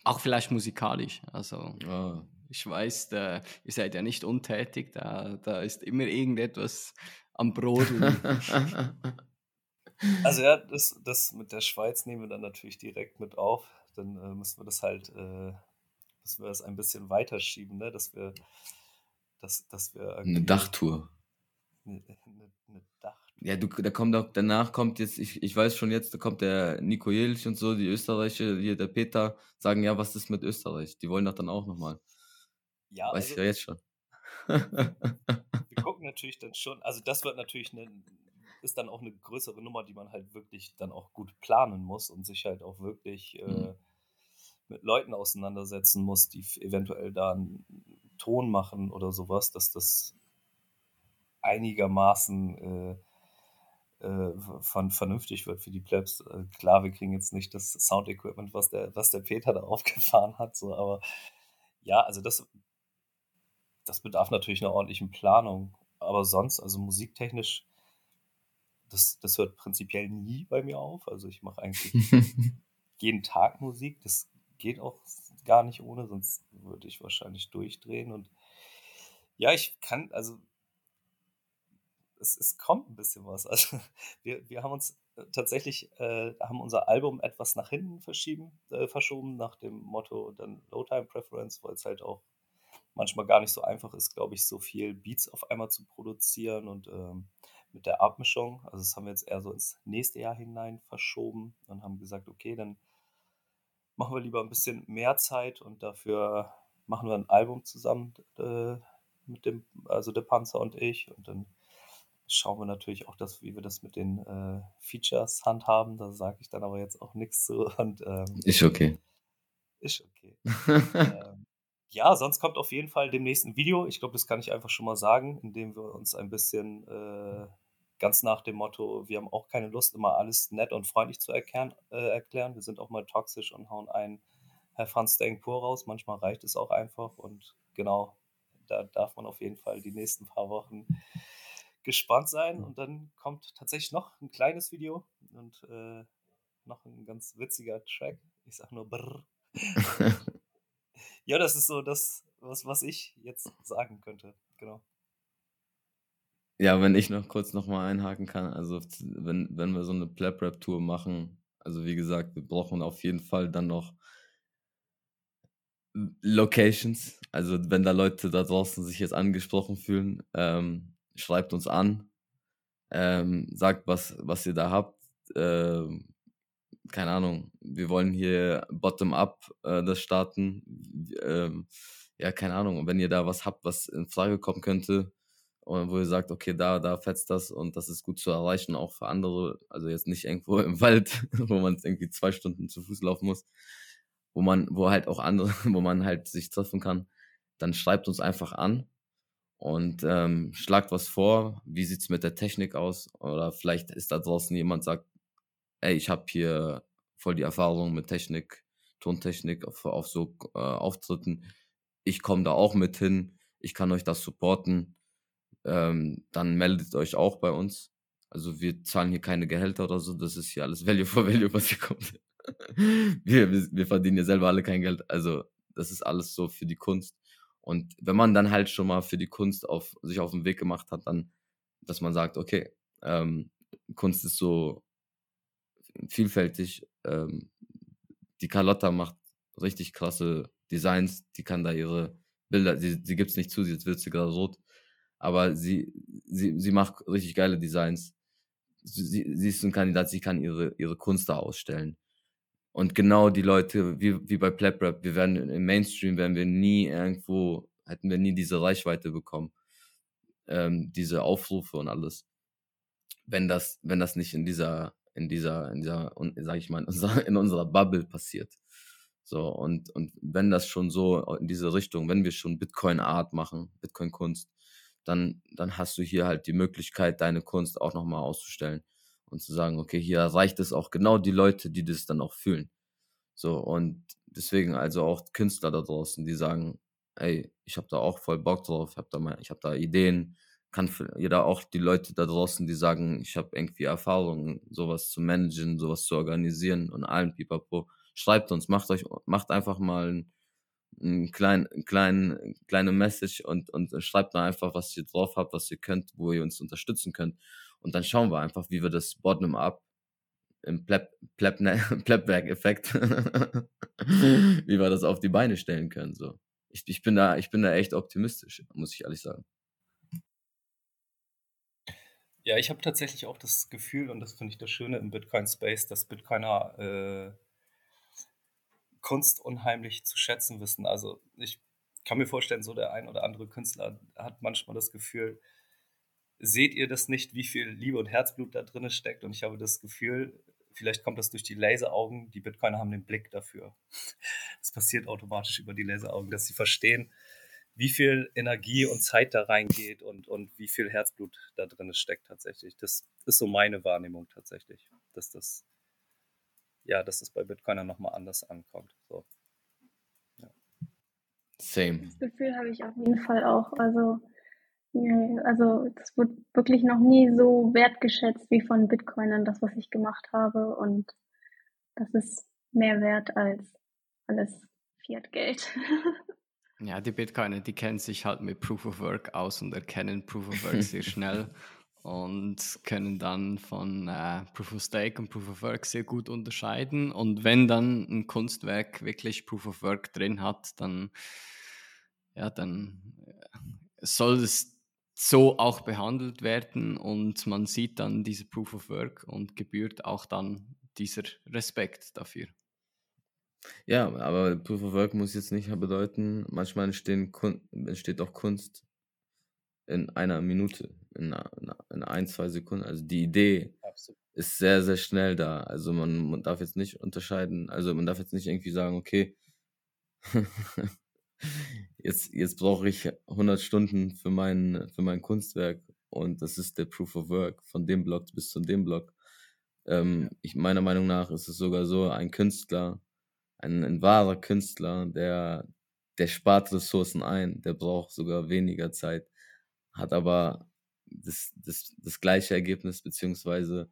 Auch vielleicht musikalisch, also... Oh. Ich weiß, da, ihr seid ja nicht untätig, da, da ist immer irgendetwas am Brodeln. Also ja, das, das mit der Schweiz nehmen wir dann natürlich direkt mit auf. Dann äh, müssen wir das halt äh, müssen wir das ein bisschen weiterschieben, ne? dass wir dass, dass wir eine Dachtour. Eine, eine, eine Dachtour. Ja, du, da kommt auch, danach kommt jetzt, ich, ich weiß schon jetzt, da kommt der Nico Jelch und so, die Österreicher, hier der Peter, sagen, ja, was ist mit Österreich? Die wollen doch dann auch nochmal. Ja, weiß also, ich ja jetzt schon. Wir gucken natürlich dann schon, also das wird natürlich eine, ist dann auch eine größere Nummer, die man halt wirklich dann auch gut planen muss und sich halt auch wirklich mhm. äh, mit Leuten auseinandersetzen muss, die eventuell da einen Ton machen oder sowas, dass das einigermaßen äh, äh, von, vernünftig wird für die Plebs. Klar, wir kriegen jetzt nicht das Sound-Equipment, was der, was der Peter da aufgefahren hat, so, aber ja, also das Das bedarf natürlich einer ordentlichen Planung, aber sonst, also musiktechnisch, das, das hört prinzipiell nie bei mir auf. Also ich mache eigentlich jeden Tag Musik, das geht auch gar nicht ohne, sonst würde ich wahrscheinlich durchdrehen. Und ja, ich kann, also es, es kommt ein bisschen was. Also wir, wir haben uns tatsächlich, äh, haben unser Album etwas nach hinten verschieben, äh, verschoben, nach dem Motto dann Low-Time-Preference, weil es halt auch manchmal gar nicht so einfach ist, glaube ich, so viel Beats auf einmal zu produzieren und ähm, mit der Abmischung. Also das haben wir jetzt eher so ins nächste Jahr hinein verschoben und haben gesagt, okay, dann machen wir lieber ein bisschen mehr Zeit und dafür machen wir ein Album zusammen äh, mit dem, also der Panzer und ich, und dann schauen wir natürlich auch, dass, wie wir das mit den äh, Features handhaben. Da sage ich dann aber jetzt auch nichts zu. Und, ähm, Ist okay. Ist okay. ähm, ja, sonst kommt auf jeden Fall demnächst ein Video. Ich glaube, das kann ich einfach schon mal sagen, indem wir uns ein bisschen äh, ganz nach dem Motto, wir haben auch keine Lust, immer alles nett und freundlich zu erklären. Äh, erklären. Wir sind auch mal toxisch und hauen einen Herr Franz Deng pur raus. Manchmal reicht es auch einfach. Und genau, da darf man auf jeden Fall die nächsten paar Wochen gespannt sein. Und dann kommt tatsächlich noch ein kleines Video und äh, noch ein ganz witziger Track. Ich sag nur brrr. Ja, das ist so das, was, was ich jetzt sagen könnte. Genau. Ja, wenn ich noch kurz nochmal einhaken kann, also wenn, wenn wir so eine Plap-Rap-Tour machen, also wie gesagt, wir brauchen auf jeden Fall dann noch Locations, also wenn da Leute da draußen sich jetzt angesprochen fühlen, ähm, schreibt uns an, ähm, sagt, was, was ihr da habt, ähm, keine Ahnung, wir wollen hier bottom-up äh, das starten, ähm, ja, keine Ahnung, und wenn ihr da was habt, was in Frage kommen könnte, und wo ihr sagt, okay, da, da fetzt das und das ist gut zu erreichen, auch für andere, also jetzt nicht irgendwo im Wald, wo man irgendwie zwei Stunden zu Fuß laufen muss, wo man, wo halt auch andere, wo man halt sich treffen kann, dann schreibt uns einfach an und ähm, schlagt was vor, wie sieht's mit der Technik aus, oder vielleicht ist da draußen jemand, sagt, ey, ich habe hier voll die Erfahrung mit Technik, Tontechnik auf, auf so äh, Auftritten, ich komme da auch mit hin, ich kann euch das supporten. Ähm, dann meldet euch auch bei uns. Also wir zahlen hier keine Gehälter oder so, das ist hier alles Value for Value, was hier kommt. wir, wir, wir verdienen ja selber alle kein Geld, also das ist alles so für die Kunst. Und wenn man dann halt schon mal für die Kunst auf, sich auf den Weg gemacht hat, dann, dass man sagt, okay, ähm, Kunst ist so vielfältig, ähm, die Carlotta macht richtig krasse Designs, die kann da ihre Bilder, die, die gibt's nicht zu, jetzt wird sie gerade rot, aber sie, sie, sie macht richtig geile Designs. Sie, sie ist ein Kandidat, sie kann ihre, ihre Kunst da ausstellen. Und genau die Leute, wie, wie bei Plap Rap, wir werden im Mainstream, werden wir nie irgendwo, hätten wir nie diese Reichweite bekommen. Ähm, diese Aufrufe und alles. Wenn das, wenn das nicht in dieser, in dieser, in dieser, sag ich mal, in unserer, in unserer Bubble passiert. So, und, und wenn das schon so in diese Richtung, wenn wir schon Bitcoin Art machen, Bitcoin Kunst, Dann, dann hast du hier halt die Möglichkeit, deine Kunst auch nochmal auszustellen und zu sagen, okay, hier reicht es auch genau die Leute, die das dann auch fühlen. So, und deswegen also auch Künstler da draußen, die sagen, ey, ich habe da auch voll Bock drauf, ich habe da, mal, ich hab da Ideen, kann jeder, auch die Leute da draußen, die sagen, ich habe irgendwie Erfahrungen, sowas zu managen, sowas zu organisieren und allen Pipapo, schreibt uns, macht euch, macht einfach mal ein Ein klein, klein, kleine Message und, und schreibt da einfach, was ihr drauf habt, was ihr könnt, wo ihr uns unterstützen könnt. Und dann schauen wir einfach, wie wir das Bottom-up im Plap-Werk-Effekt, wie wir das auf die Beine stellen können. So. Ich, ich, bin da, ich bin da echt optimistisch, muss ich ehrlich sagen. Ja, ich habe tatsächlich auch das Gefühl, und das finde ich das Schöne im Bitcoin-Space, dass Bitcoiner äh Kunst unheimlich zu schätzen wissen. Also ich kann mir vorstellen, so der ein oder andere Künstler hat manchmal das Gefühl, seht ihr das nicht, wie viel Liebe und Herzblut da drin steckt? Und ich habe das Gefühl, vielleicht kommt das durch die Laseraugen, die Bitcoiner haben den Blick dafür. Das passiert automatisch über die Laseraugen, dass sie verstehen, wie viel Energie und Zeit da reingeht und, und wie viel Herzblut da drin steckt tatsächlich. Das ist so meine Wahrnehmung tatsächlich, dass das ja, dass es bei Bitcoiner nochmal anders ankommt. So. Ja. Same. Das Gefühl habe ich auf jeden Fall auch. Also, also das wird wirklich noch nie so wertgeschätzt wie von Bitcoinern, das, was ich gemacht habe. Und das ist mehr wert als alles Fiat-Geld. Ja, die Bitcoiner, die kennen sich halt mit Proof of Work aus und erkennen Proof of Work sehr schnell. und können dann von äh, Proof of Stake und Proof of Work sehr gut unterscheiden. Und wenn dann ein Kunstwerk wirklich Proof of Work drin hat, dann, ja, dann soll es so auch behandelt werden und man sieht dann diese Proof of Work und gebührt auch dann dieser Respekt dafür. Ja, aber Proof of Work muss jetzt nicht bedeuten, manchmal entstehen Kun- entsteht auch Kunst in einer Minute, in, einer, in ein, zwei Sekunden. Also die Idee Absolut. Ist sehr, sehr schnell da. Also man, man darf jetzt nicht unterscheiden, also man darf jetzt nicht irgendwie sagen, okay, jetzt, jetzt brauche ich hundert Stunden für mein, für mein Kunstwerk und das ist der Proof of Work von dem Block bis zu dem Block. Ähm, ja. ich, meiner Meinung nach ist es sogar so, ein Künstler, Ein, ein wahrer Künstler, der, der spart Ressourcen ein, der braucht sogar weniger Zeit, hat aber das, das, das gleiche Ergebnis, beziehungsweise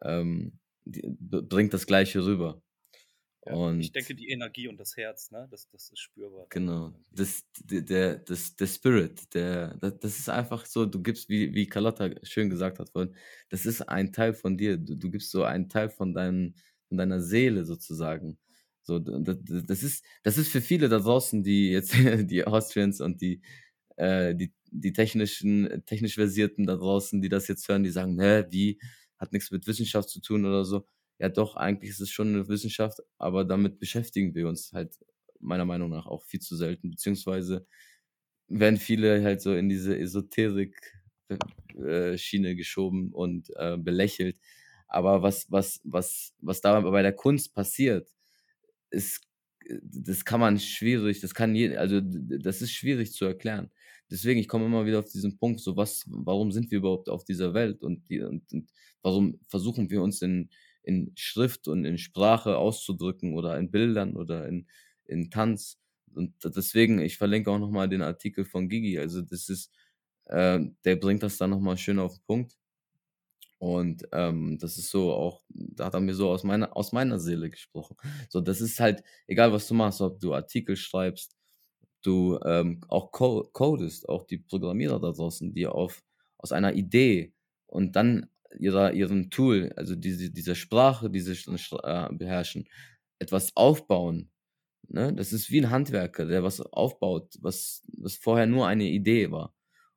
ähm, die, b- bringt das Gleiche rüber. Ja, und ich denke, die Energie und das Herz, ne, das, das ist spürbar. Genau, das, der, das, der Spirit, der, das, das ist einfach so, du gibst, wie, wie Carlotta schön gesagt hat vorhin, das ist ein Teil von dir, du, du gibst so einen Teil von, deinem, von deiner Seele sozusagen. So, das ist, das ist für viele da draußen, die jetzt, die Austrians und die, äh, die, die technischen, technisch Versierten da draußen, die das jetzt hören, die sagen, ne, die hat nichts mit Wissenschaft zu tun oder so. Ja, doch, eigentlich ist es schon eine Wissenschaft, aber damit beschäftigen wir uns halt meiner Meinung nach auch viel zu selten, beziehungsweise werden viele halt so in diese Esoterik-Schiene geschoben und äh, belächelt. Aber was, was, was, was da bei der Kunst passiert, Ist, das kann man schwierig, das kann jeder, also das ist schwierig zu erklären. Deswegen, ich komme immer wieder auf diesen Punkt, so was, warum sind wir überhaupt auf dieser Welt und, die, und, und warum versuchen wir uns in, in Schrift und in Sprache auszudrücken oder in Bildern oder in, in Tanz. Und deswegen, ich verlinke auch nochmal den Artikel von Gigi, also das ist, äh, der bringt das dann nochmal schön auf den Punkt. Und ähm, das ist so auch, da hat er mir so aus meiner, aus meiner Seele gesprochen. So, das ist halt, egal was du machst, ob du Artikel schreibst, du ähm, auch co- codest, auch die Programmierer da draußen, die auf, aus einer Idee und dann ihrer, ihrem Tool, also diese, dieser Sprache, die sie äh, beherrschen, etwas aufbauen. Ne? Das ist wie ein Handwerker, der was aufbaut, was, was vorher nur eine Idee war.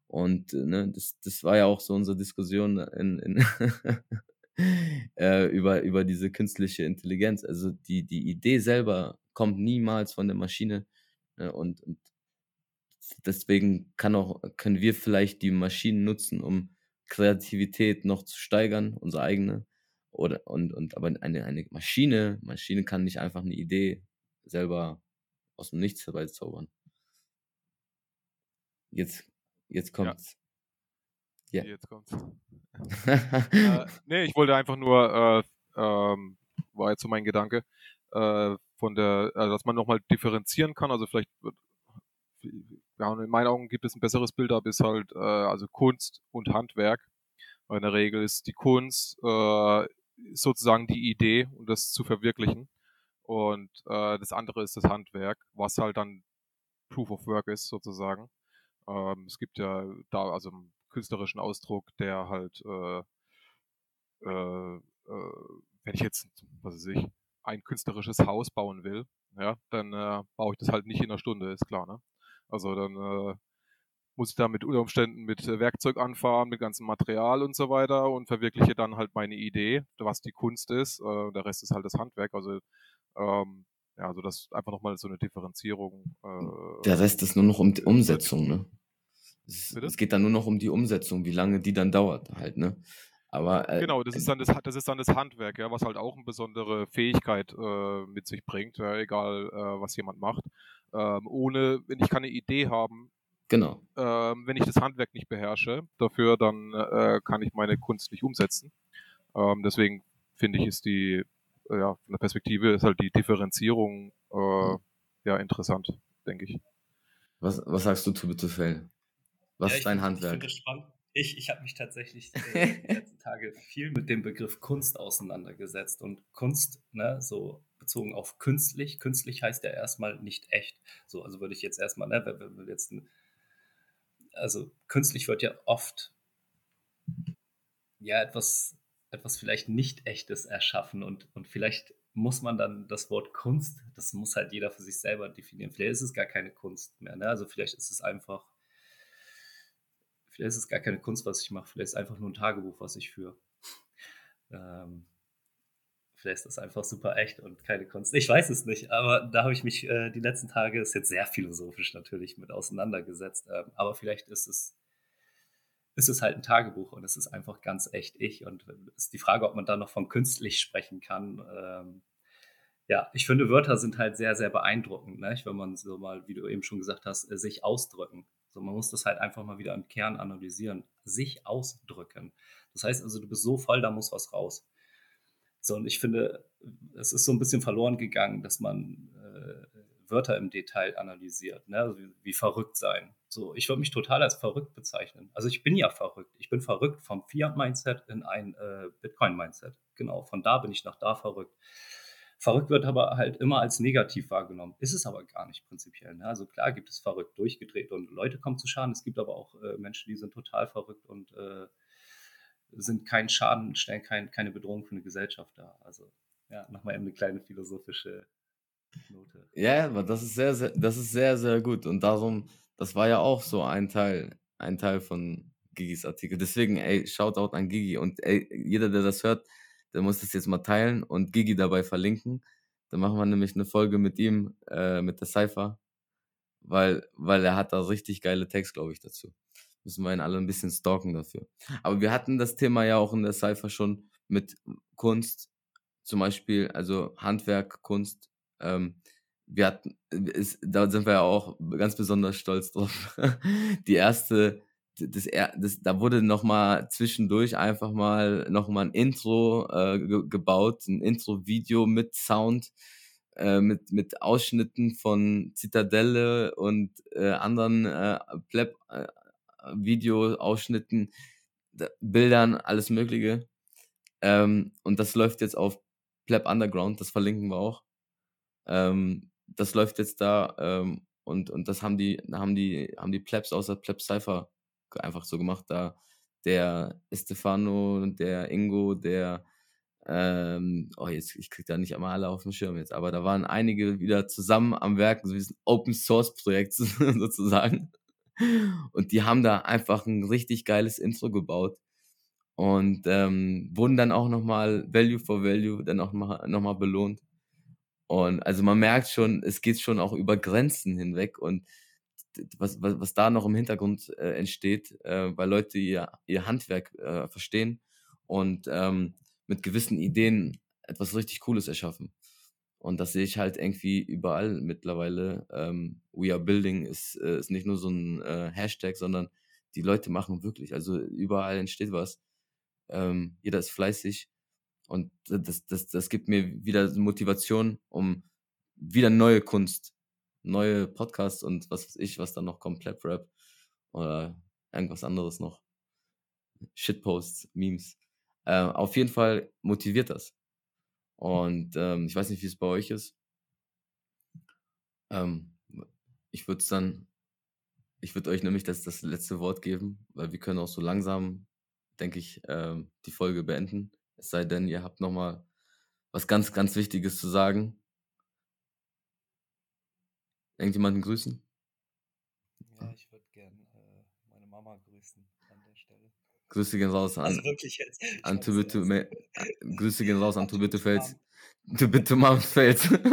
Und ne, das, das war ja auch so unsere Diskussion in, in äh, über, über diese künstliche Intelligenz. Also die, die Idee selber kommt niemals von der Maschine. Ne, und, und deswegen kann auch, können wir vielleicht die Maschinen nutzen, um Kreativität noch zu steigern, unsere eigene. Oder, und, und, aber eine, eine Maschine, Maschine kann nicht einfach eine Idee selber aus dem Nichts herbeizaubern. Jetzt. Jetzt kommt's. Ja. Yeah. Jetzt kommt's. äh, nee, ich wollte einfach nur, äh, ähm, war jetzt so mein Gedanke, äh, von der, also dass man nochmal differenzieren kann. Also vielleicht, ja, in meinen Augen gibt es ein besseres Bild, aber ist halt, äh, also Kunst und Handwerk. In der Regel ist die Kunst äh, sozusagen die Idee, um das zu verwirklichen. Und äh, das andere ist das Handwerk, was halt dann Proof of Work ist sozusagen. Es gibt ja da also einen künstlerischen Ausdruck, der halt, äh, äh, wenn ich jetzt, was weiß ich, ein künstlerisches Haus bauen will, ja, dann äh, baue ich das halt nicht in einer Stunde, ist klar, ne? Also dann äh, muss ich da mit unter Umständen mit Werkzeug anfahren, mit ganzem Material und so weiter und verwirkliche dann halt meine Idee, was die Kunst ist. Äh, der Rest ist halt das Handwerk, also ähm, ja, also das ist einfach nochmal so eine Differenzierung. Äh, der Rest ist nur noch um die Umsetzung, ne? Es, es geht dann nur noch um die Umsetzung, wie lange die dann dauert halt, ne? Aber, äh, genau, das ist, dann das, das ist dann das Handwerk, ja, was halt auch eine besondere Fähigkeit äh, mit sich bringt, ja, egal äh, was jemand macht. Ähm, ohne, wenn ich keine Idee haben, genau. ähm, wenn ich das Handwerk nicht beherrsche, dafür dann äh, kann ich meine Kunst nicht umsetzen. Ähm, deswegen finde ich, ist die Ja, von der Perspektive ist halt die Differenzierung äh, ja interessant, denke ich. Was, was sagst du zu bitte, Fell? Was ja, ist dein Handwerk? Ich bin gespannt. Ich, ich habe mich tatsächlich äh, die letzten Tage viel mit dem Begriff Kunst auseinandergesetzt. Und Kunst, ne, so bezogen auf künstlich, künstlich heißt ja erstmal nicht echt. So, also würde ich jetzt erstmal, ne, wenn wir jetzt ein, also künstlich wird ja oft ja, etwas, etwas vielleicht nicht Echtes erschaffen und, und vielleicht muss man dann das Wort Kunst, das muss halt jeder für sich selber definieren. Vielleicht ist es gar keine Kunst mehr, ne? Also vielleicht ist es einfach, vielleicht ist es gar keine Kunst, was ich mache, vielleicht ist es einfach nur ein Tagebuch, was ich führe. Ähm, vielleicht ist das einfach super echt und keine Kunst. Ich weiß es nicht, aber da habe ich mich äh, die letzten Tage, ist jetzt sehr philosophisch natürlich, mit auseinandergesetzt, ähm, aber vielleicht ist es ist es halt ein Tagebuch und es ist einfach ganz echt ich. Und es ist die Frage, ob man da noch von künstlich sprechen kann. Ähm, ja, ich finde, Wörter sind halt sehr, sehr beeindruckend, ne? Wenn man so mal, wie du eben schon gesagt hast, sich ausdrücken. So, man muss das halt einfach mal wieder im Kern analysieren. Sich ausdrücken. Das heißt also, du bist so voll, da muss was raus. So, und ich finde, es ist so ein bisschen verloren gegangen, dass man äh, Wörter im Detail analysiert, ne? Also, wie, wie verrückt sein. So, ich würde mich total als verrückt bezeichnen. Also ich bin ja verrückt. Ich bin verrückt vom Fiat-Mindset in ein äh, Bitcoin-Mindset. Genau, von da bin ich nach da verrückt. Verrückt wird aber halt immer als negativ wahrgenommen. Ist es aber gar nicht prinzipiell, ne? Also klar gibt es verrückt, durchgedreht und Leute kommen zu Schaden. Es gibt aber auch äh, Menschen, die sind total verrückt und äh, sind kein Schaden, stellen kein, keine Bedrohung für eine Gesellschaft dar. Also ja, nochmal eben eine kleine philosophische Note. Ja, aber das ist sehr, sehr, das ist sehr, sehr gut. Und darum... Das war ja auch so ein Teil, ein Teil von Gigis Artikel. Deswegen, ey, Shoutout an Gigi. Und ey, jeder, der das hört, der muss das jetzt mal teilen und Gigi dabei verlinken. Dann machen wir nämlich eine Folge mit ihm, äh, mit der Cypher. Weil, weil er hat da richtig geile Tags, glaube ich, dazu. Müssen wir ihn alle ein bisschen stalken dafür. Aber wir hatten das Thema ja auch in der Cypher schon mit Kunst, zum Beispiel, also Handwerk, Kunst, ähm, Wir hatten, ist, da sind wir ja auch ganz besonders stolz drauf. Die erste, das, das, da wurde nochmal zwischendurch einfach mal nochmal ein Intro äh, ge- gebaut, ein Intro-Video mit Sound, äh, mit, mit Ausschnitten von Zitadelle und äh, anderen äh, Pleb-Video-Ausschnitten, d- Bildern, alles Mögliche. Ähm, und das läuft jetzt auf Pleb Underground, das verlinken wir auch. Ähm, Das läuft jetzt da ähm, und und das haben die haben die haben die Plebs außer Plebs Cypher einfach so gemacht, da der Estefano, der Ingo, der ähm, oh jetzt ich krieg da nicht einmal alle auf dem Schirm jetzt, aber da waren einige wieder zusammen am Werk, so wie ein Open Source Projekt sozusagen, und die haben da einfach ein richtig geiles Intro gebaut und ähm, wurden dann auch nochmal Value for Value dann auch nochmal nochmal belohnt. Und also man merkt schon, es geht schon auch über Grenzen hinweg und was was, was da noch im Hintergrund äh, entsteht, äh, weil Leute ihr, ihr Handwerk äh, verstehen und ähm, mit gewissen Ideen etwas richtig Cooles erschaffen. Und das sehe ich halt irgendwie überall mittlerweile. Ähm, We are building ist, äh, ist nicht nur so ein äh, Hashtag, sondern die Leute machen wirklich, also überall entsteht was. Ähm, jeder ist fleißig. Und das, das, das gibt mir wieder Motivation, um wieder neue Kunst, neue Podcasts und was weiß ich, was dann noch kommt, Pleb-Rap oder irgendwas anderes noch. Shitposts, Memes. Äh, auf jeden Fall motiviert das. Und ähm, ich weiß nicht, wie es bei euch ist. Ähm, ich würde es dann, ich würde euch nämlich das, das letzte Wort geben, weil wir können auch so langsam, denke ich, äh, die Folge beenden. Es sei denn, ihr habt nochmal was ganz, ganz Wichtiges zu sagen. Irgendjemanden grüßen? Ja, ich würde gerne äh, meine Mama grüßen an der Stelle. Grüße gehen raus an... Also wirklich jetzt. An to bitte, me, Grüße gehen raus an to bitte Fels. To bitte Mams Fels. haben,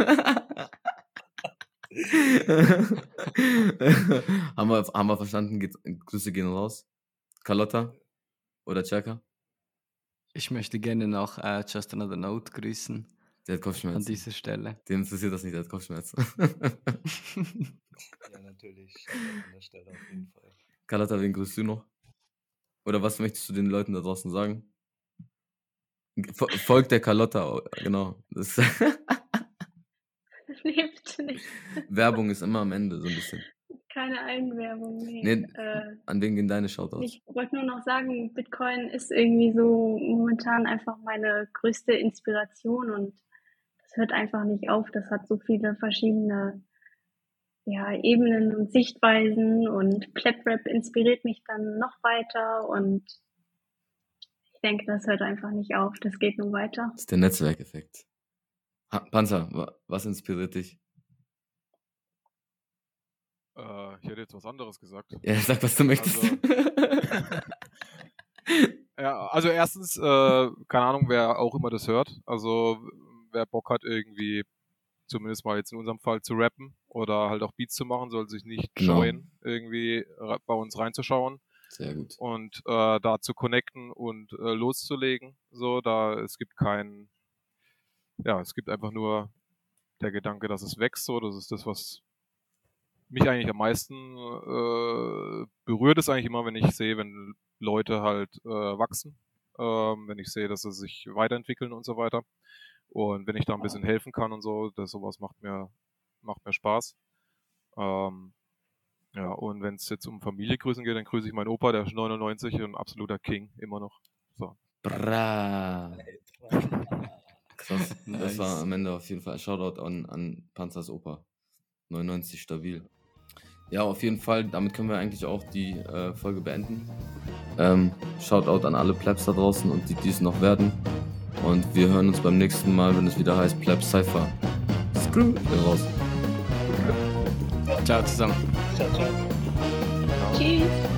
wir, haben wir verstanden? Geht, Grüße gehen raus. Carlotta oder Chaka? Ich möchte gerne noch äh, Just Another Note grüßen. Der hat Kopfschmerzen. An dieser Stelle. Den interessiert das nicht, der hat Kopfschmerzen. Ja, natürlich. An der Stelle auf jeden Fall. Carlotta, wen grüßt du noch? Oder was möchtest du den Leuten da draußen sagen? Folgt der Carlotta, genau. Das lebt nicht. Werbung ist immer am Ende, so ein bisschen. Keine Eigenwerbung. Nee. Nee, äh, an wen gehen deine Shoutouts? Ich wollte nur noch sagen, Bitcoin ist irgendwie so momentan einfach meine größte Inspiration und das hört einfach nicht auf. Das hat so viele verschiedene ja, Ebenen und Sichtweisen und Pleb-Rap inspiriert mich dann noch weiter und ich denke, das hört einfach nicht auf. Das geht nun weiter. Das ist der Netzwerkeffekt. Ha, Panzer, was inspiriert dich? Äh, ich hätte jetzt was anderes gesagt. Ja, sag, was du möchtest. Also, ja, also erstens, äh, keine Ahnung, wer auch immer das hört. Also wer Bock hat, irgendwie zumindest mal jetzt in unserem Fall zu rappen oder halt auch Beats zu machen, soll sich nicht genau. scheuen, irgendwie bei uns reinzuschauen. Sehr gut. Und äh, da zu connecten und äh, loszulegen. So, da es gibt keinen, ja, es gibt einfach nur der Gedanke, dass es wächst. So, das ist das, was mich eigentlich am meisten äh, berührt, ist eigentlich immer, wenn ich sehe, wenn Leute halt äh, wachsen, äh, wenn ich sehe, dass sie sich weiterentwickeln und so weiter. Und wenn ich da ein bisschen helfen kann und so, das sowas macht mir, macht mir Spaß. Ähm, ja, und wenn es jetzt um Familie grüßen geht, dann grüße ich meinen Opa, der ist neunundneunzig und absoluter King, immer noch. So. Bra. Krass. Nice. Das war am Ende auf jeden Fall ein Shoutout an, an Panzers Opa. neunundneunzig stabil. Ja, auf jeden Fall, damit können wir eigentlich auch die äh, Folge beenden. Ähm, Shoutout an alle Plebs da draußen und die, die es noch werden. Und wir hören uns beim nächsten Mal, wenn es wieder heißt Plebs Cypher. Screw! Raus. Ciao zusammen. Ciao, ciao. Ciao. Tschüss.